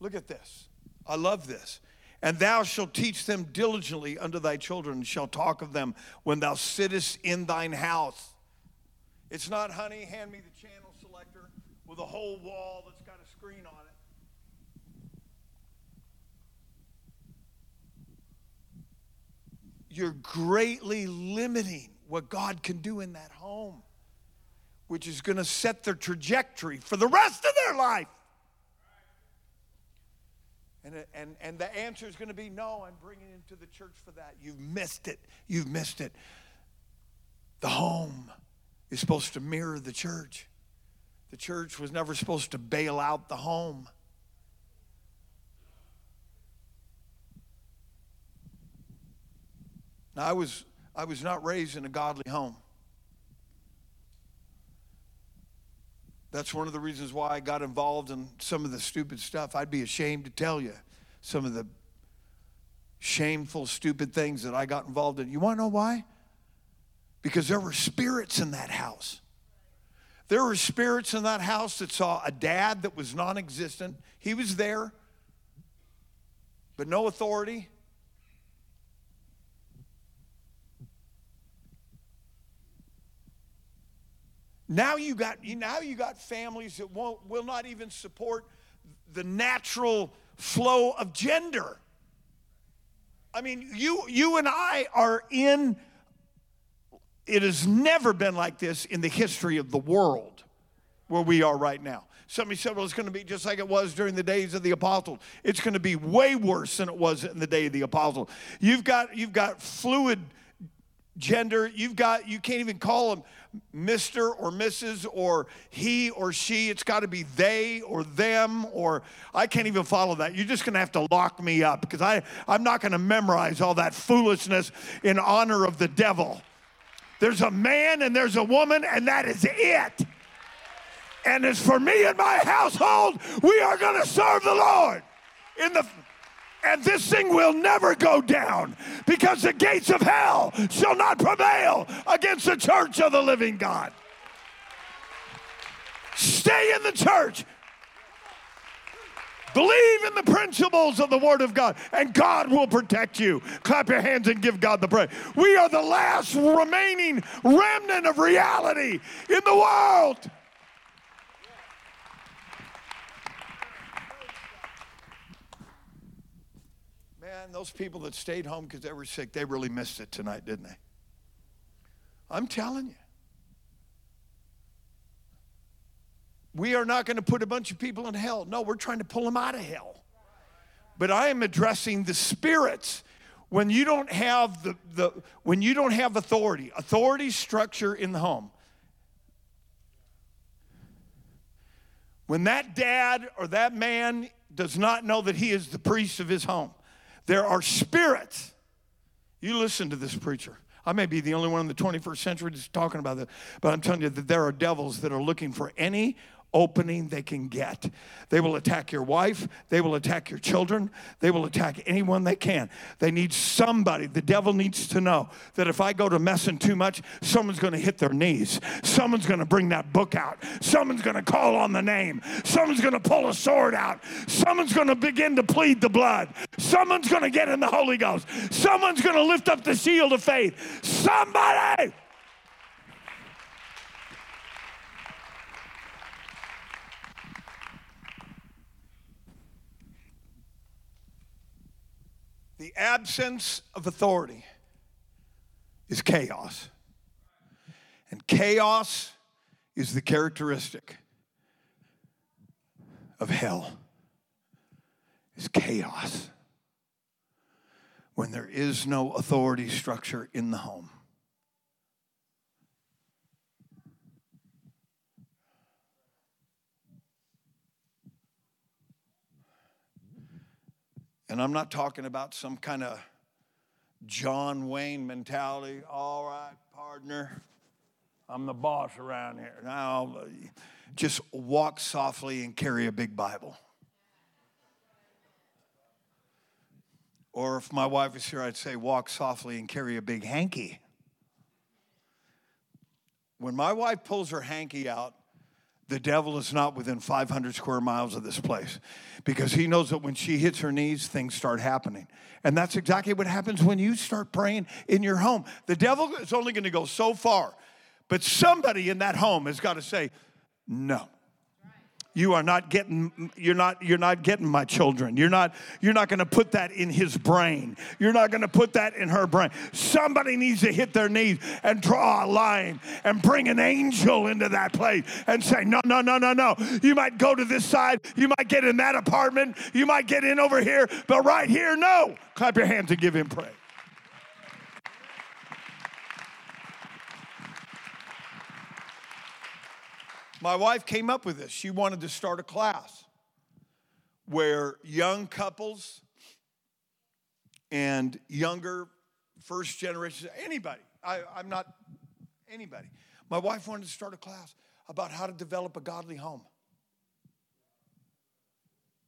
Look at this. I love this. And thou shalt teach them diligently unto thy children, and shalt talk of them when thou sittest in thine house. It's not, honey, hand me the channel selector with a whole wall that's got a screen on it. You're greatly limiting what God can do in that home, which is going to set their trajectory for the rest of their life. And, and, and the answer is going to be, no, I'm bringing him to the church for that. You've missed it. You've missed it. The home is supposed to mirror the church. The church was never supposed to bail out the home. Now, I was, I was not raised in a godly home. That's one of the reasons why I got involved in some of the stupid stuff. I'd be ashamed to tell you some of the shameful, stupid things that I got involved in. You want to know why? Because there were spirits in that house. There were spirits in that house that saw a dad that was non-existent. He was there, but no authority. Now you got now you got families that won't will not even support the natural flow of gender. I mean, you you and I are in, it has never been like this in the history of the world where we are right now. Somebody said, well, it's going to be just like it was during the days of the apostles. It's going to be way worse than it was in the day of the apostles. You've got you've got fluid gender. You've got, you can't even call them Mister or Missus or he or she. It's got to be they or them, or I can't even follow that. You're just going to have to lock me up because I, I'm not going to memorize all that foolishness in honor of the devil. There's a man and there's a woman, and that is it. And as for me and my household, we are going to serve the Lord in the... And this thing will never go down because the gates of hell shall not prevail against the church of the living God. Stay in the church. Believe in the principles of the Word of God, and God will protect you. Clap your hands and give God the praise. We are the last remaining remnant of reality in the world. And those people that stayed home because they were sick, they really missed it tonight, didn't they? I'm telling you. We are not going to put a bunch of people in hell. No, we're trying to pull them out of hell. But I am addressing the spirits. When you don't have the, the when you don't have authority, authority structure in the home. When that dad or that man does not know that he is the priest of his home. There are spirits. You listen to this preacher. I may be the only one in the twenty-first century that's talking about this, but I'm telling you that there are devils that are looking for any opening they can get. They will attack your wife. They will attack your children. They will attack anyone they can. They need somebody. The devil needs to know that if I go to messing too much, someone's going to hit their knees. Someone's going to bring that book out. Someone's going to call on the name. Someone's going to pull a sword out. Someone's going to begin to plead the blood. Someone's going to get in the Holy Ghost. Someone's going to lift up the shield of faith. Somebody! The absence of authority is chaos. And chaos is the characteristic of hell. It's chaos. When there is no authority structure in the home. And I'm not talking about some kind of John Wayne mentality. All right, partner, I'm the boss around here. Now, just walk softly and carry a big Bible. Or if my wife was here, I'd say walk softly and carry a big hanky. When my wife pulls her hanky out, the devil is not within five hundred square miles of this place because he knows that when she hits her knees, things start happening. And that's exactly what happens when you start praying in your home. The devil is only going to go so far, but somebody in that home has got to say, no. You are not getting, you're not, you're not getting my children. You're not, you're not going to put that in his brain. You're not going to put that in her brain. Somebody needs to hit their knees and draw a line and bring an angel into that place and say, no, no, no, no, no. You might go to this side. You might get in that apartment. You might get in over here, but right here, no. Clap your hands and give him praise. My wife came up with this. She wanted to start a class where young couples and younger first generation, anybody, I, I'm not anybody. My wife wanted to start a class about how to develop a godly home.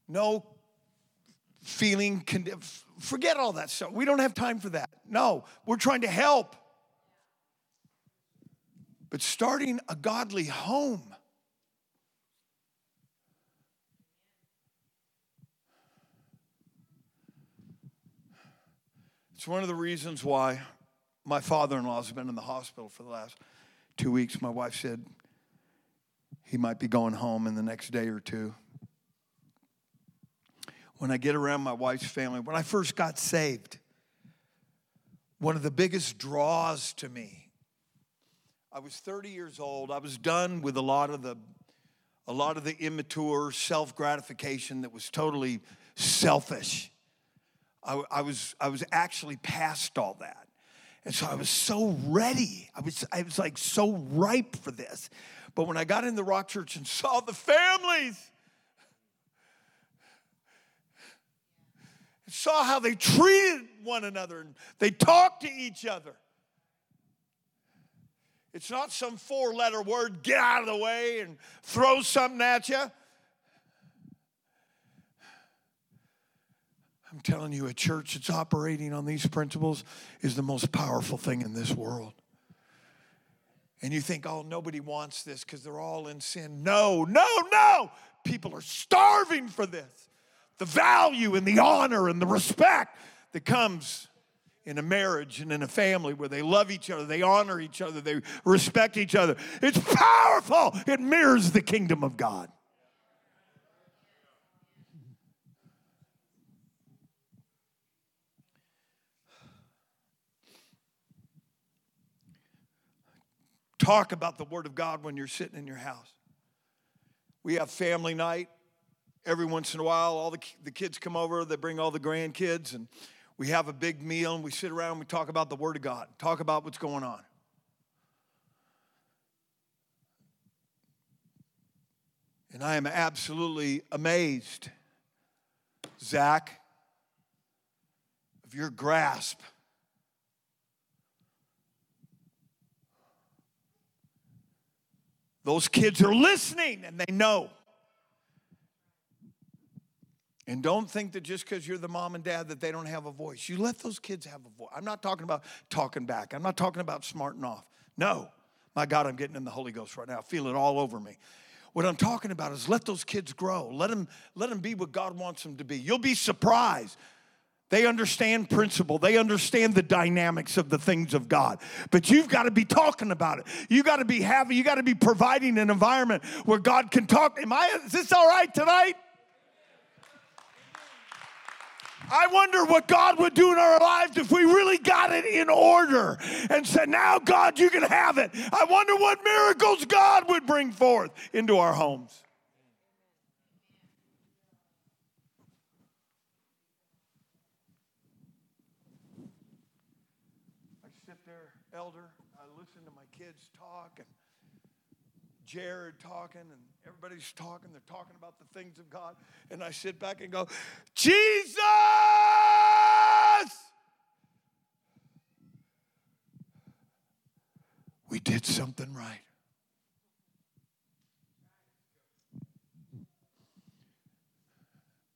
No feeling, con- forget all that stuff. We don't have time for that. No, we're trying to help. But starting a godly home. It's one of the reasons why my father-in-law has been in the hospital for the last two weeks. My wife said he might be going home in the next day or two. When I get around my wife's family, when I first got saved, one of the biggest draws to me, I was thirty years old. I was done with a lot of the, a lot of the immature self-gratification that was totally selfish. I, I was, I was actually past all that. And so I was so ready. I was, I was like so ripe for this. But when I got in the Rock Church and saw the families, and saw how they treated one another and they talked to each other. It's not some four-letter word, get out of the way and throw something at you. I'm telling you, a church that's operating on these principles is the most powerful thing in this world. And you think, oh, nobody wants this because they're all in sin. No, no, no. People are starving for this. The value and the honor and the respect that comes in a marriage and in a family where they love each other, they honor each other, they respect each other. It's powerful. It mirrors the kingdom of God. Talk about the Word of God when you're sitting in your house. We have family night every once in a while. All the, the kids come over. They bring all the grandkids, and we have a big meal, and we sit around and we talk about the Word of God. Talk about what's going on. And I am absolutely amazed, Zach, of your grasp . Those kids are listening, and they know. And don't think that just because you're the mom and dad that they don't have a voice. You let those kids have a voice. I'm not talking about talking back. I'm not talking about smarting off. No. My God, I'm getting in the Holy Ghost right now. I feel it all over me. What I'm talking about is let those kids grow. Let them, let them be what God wants them to be. You'll be surprised. They understand principle. They understand the dynamics of the things of God. But you've got to be talking about it. You got to be having, you got to be providing an environment where God can talk. Am I, is this all right tonight? I wonder what God would do in our lives if we really got it in order and said, now, God, you can have it. I wonder what miracles God would bring forth into our homes. Elder, I listen to my kids talk and Jared talking and everybody's talking. They're talking about the things of God. And I sit back and go, Jesus! We did something right.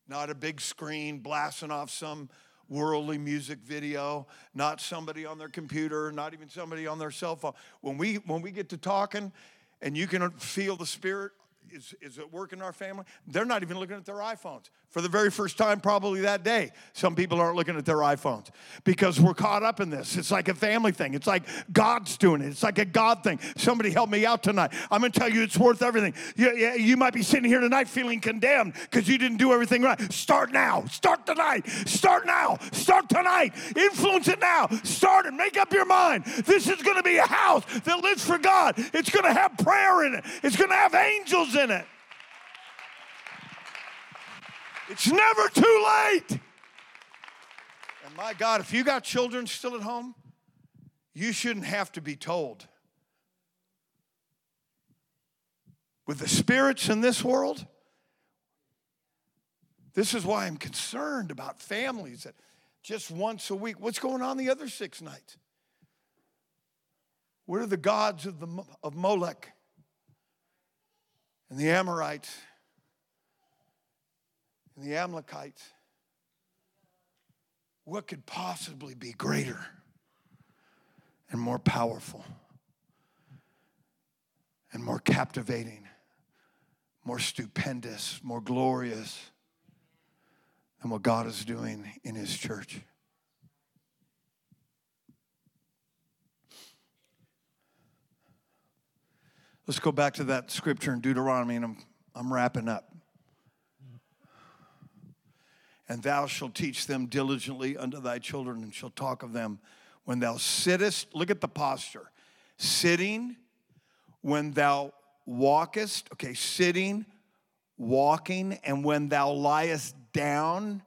Not a big screen blasting off some worldly music video, not somebody on their computer, not even somebody on their cell phone. When we when we get to talking, and you can feel the Spirit is, is at work in our family, they're not even looking at their iPhones. For the very first time probably that day, some people aren't looking at their iPhones because we're caught up in this. It's like a family thing. It's like God's doing it. It's like a God thing. Somebody help me out tonight. I'm going to tell you it's worth everything. You, you might be sitting here tonight feeling condemned because you didn't do everything right. Start now. Start tonight. Start now. Start tonight. Influence it now. Start it. Make up your mind. This is going to be a house that lives for God. It's going to have prayer in it. It's going to have angels in it. It's never too late. And my God, if you got children still at home, you shouldn't have to be told. With the spirits in this world, this is why I'm concerned about families that just once a week, what's going on the other six nights? What are the gods of the of Molech? and the Amorite and the Amalekite. What could possibly be greater and more powerful and more captivating, more stupendous, more glorious than what God is doing in his church? Let's go back to that scripture in Deuteronomy, and I'm, I'm wrapping up. And thou shalt teach them diligently unto thy children, and shalt talk of them when thou sittest. Look at the posture. Sitting, when thou walkest. Okay, sitting, walking, and when thou liest down,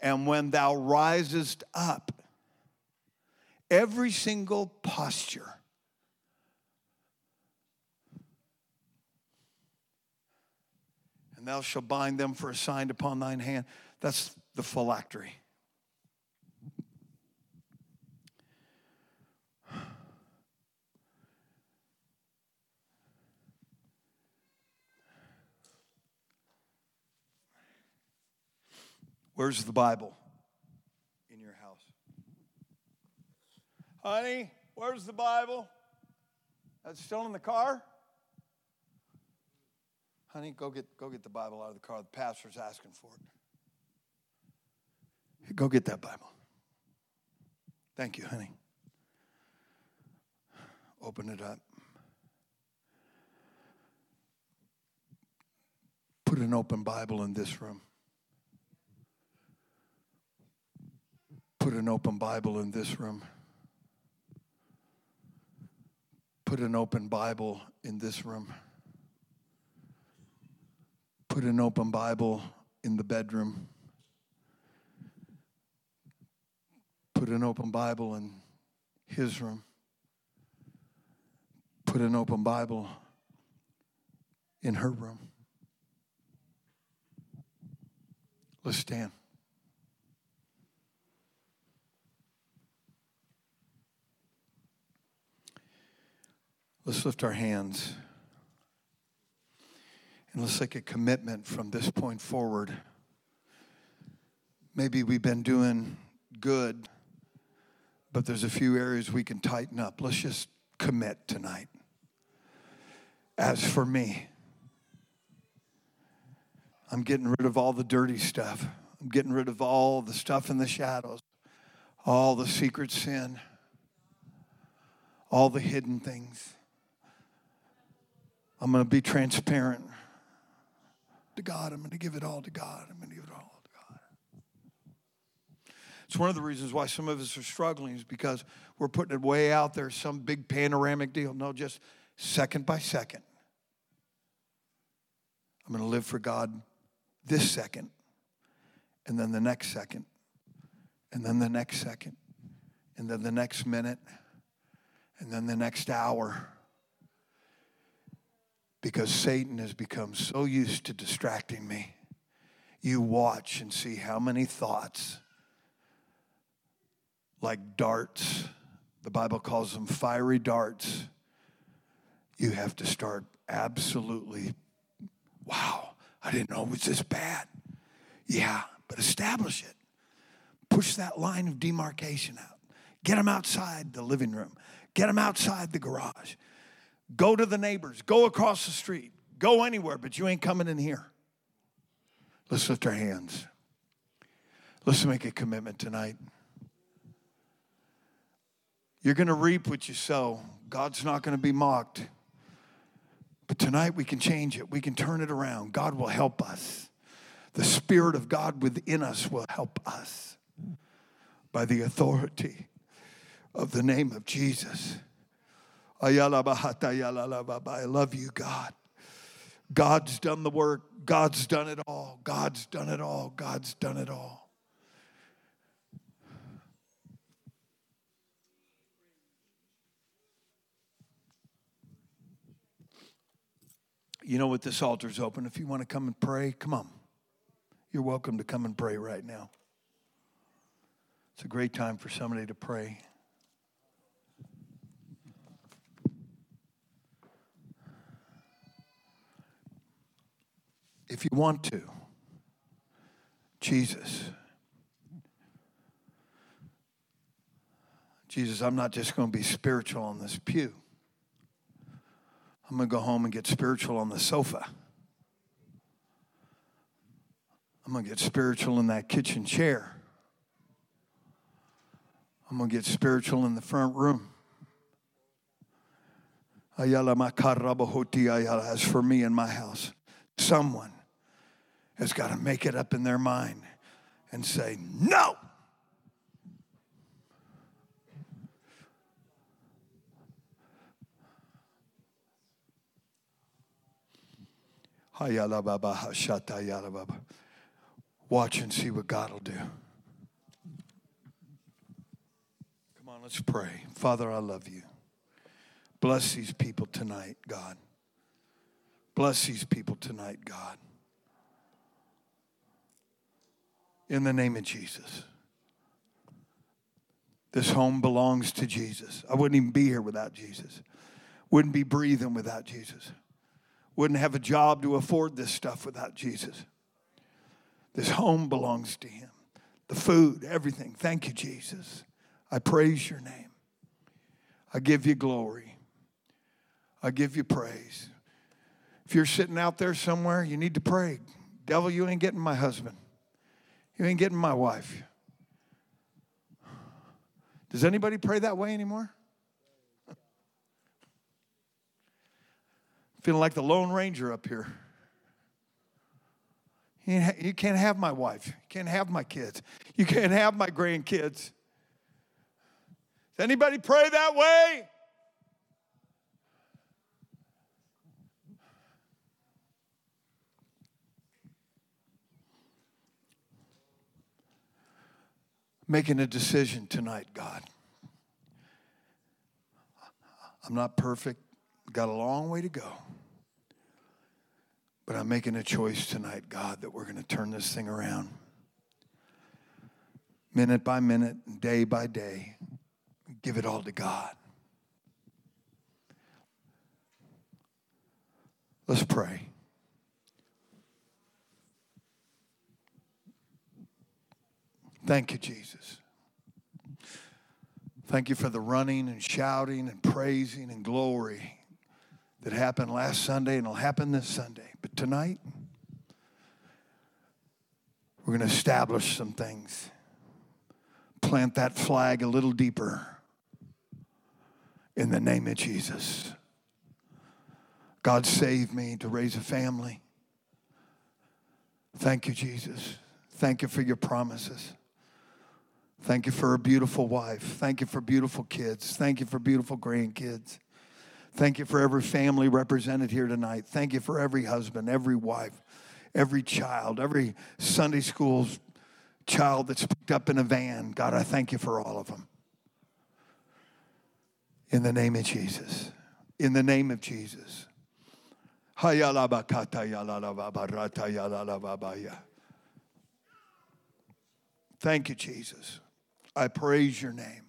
and when thou risest up. Every single posture. And thou shalt bind them for a sign upon thine hand. That's the phylactery. Where's the Bible in your house? Honey, where's the Bible? That's still in the car? Honey, go get go get the Bible out of the car. The pastor's asking for it. Go get that Bible. Thank you, honey. Open it up. Put an open Bible in this room. Put an open Bible in this room. Put an open Bible in this room. Put an open Bible in the bedroom. Put an open Bible in his room. Put an open Bible in her room. Let's stand. Let's lift our hands. And let's take a commitment from this point forward. Maybe we've been doing good, but there's a few areas we can tighten up. Let's just commit tonight. As for me, I'm getting rid of all the dirty stuff. I'm getting rid of all the stuff in the shadows, all the secret sin, all the hidden things. I'm going to be transparent. To God, I'm going to give it all to God. I'm going to give it all to God. It's one of the reasons why some of us are struggling is because we're putting it way out there, some big panoramic deal. No, just second by second. I'm going to live for God this second, and then the next second, and then the next second, and then the next minute, and then the next hour. Because Satan has become so used to distracting me. You watch and see how many thoughts, like darts, the Bible calls them fiery darts, you have to start absolutely, wow, I didn't know it was this bad. Yeah, but establish it. Push that line of demarcation out. Get them outside the living room. Get them outside the garage. Go to the neighbors. Go across the street. Go anywhere, but you ain't coming in here. Let's lift our hands. Let's make a commitment tonight. You're going to reap what you sow. God's not going to be mocked. But tonight we can change it. We can turn it around. God will help us. The Spirit of God within us will help us by the authority of the name of Jesus. I love you, God. God's done the work. God's done it all. God's done it all. God's done it all. You know what? This altar's open. If you want to come and pray, come on. You're welcome to come and pray right now. It's a great time for somebody to pray. if you want to. Jesus. Jesus, I'm not just going to be spiritual on this pew. I'm going to go home and get spiritual on the sofa. I'm going to get spiritual in that kitchen chair. I'm going to get spiritual in the front room. As for me and my house, someone has got to make it up in their mind and say, no. Watch and see what God will do. Come on, let's pray. Father, I love you. Bless these people tonight, God. Bless these people tonight, God. In the name of Jesus. This home belongs to Jesus. I wouldn't even be here without Jesus. Wouldn't be breathing without Jesus. Wouldn't have a job to afford this stuff without Jesus. This home belongs to him. The food, everything. Thank you, Jesus. I praise your name. I give you glory. I give you praise. If you're sitting out there somewhere, you need to pray. Devil, you ain't getting my husband. You ain't getting my wife. Does anybody pray that way anymore? Feeling like the Lone Ranger up here. You can't have my wife. You can't have my kids. You can't have my grandkids. Does anybody pray that way? Making a decision tonight, God. I'm not perfect. Got a long way to go. But I'm making a choice tonight, God, that we're going to turn this thing around. Minute by minute, day by day, give it all to God. Let's pray. Thank you, Jesus. Thank you for the running and shouting and praising and glory that happened last Sunday and will happen this Sunday. But tonight, we're going to establish some things. Plant that flag a little deeper in the name of Jesus. God saved me to raise a family. Thank you, Jesus. Thank you for your promises. Thank you for a beautiful wife. Thank you for beautiful kids. Thank you for beautiful grandkids. Thank you for every family represented here tonight. Thank you for every husband, every wife, every child, every Sunday school child that's picked up in a van. God, I thank you for all of them. In the name of Jesus. In the name of Jesus. Thank you, Jesus. I praise your name.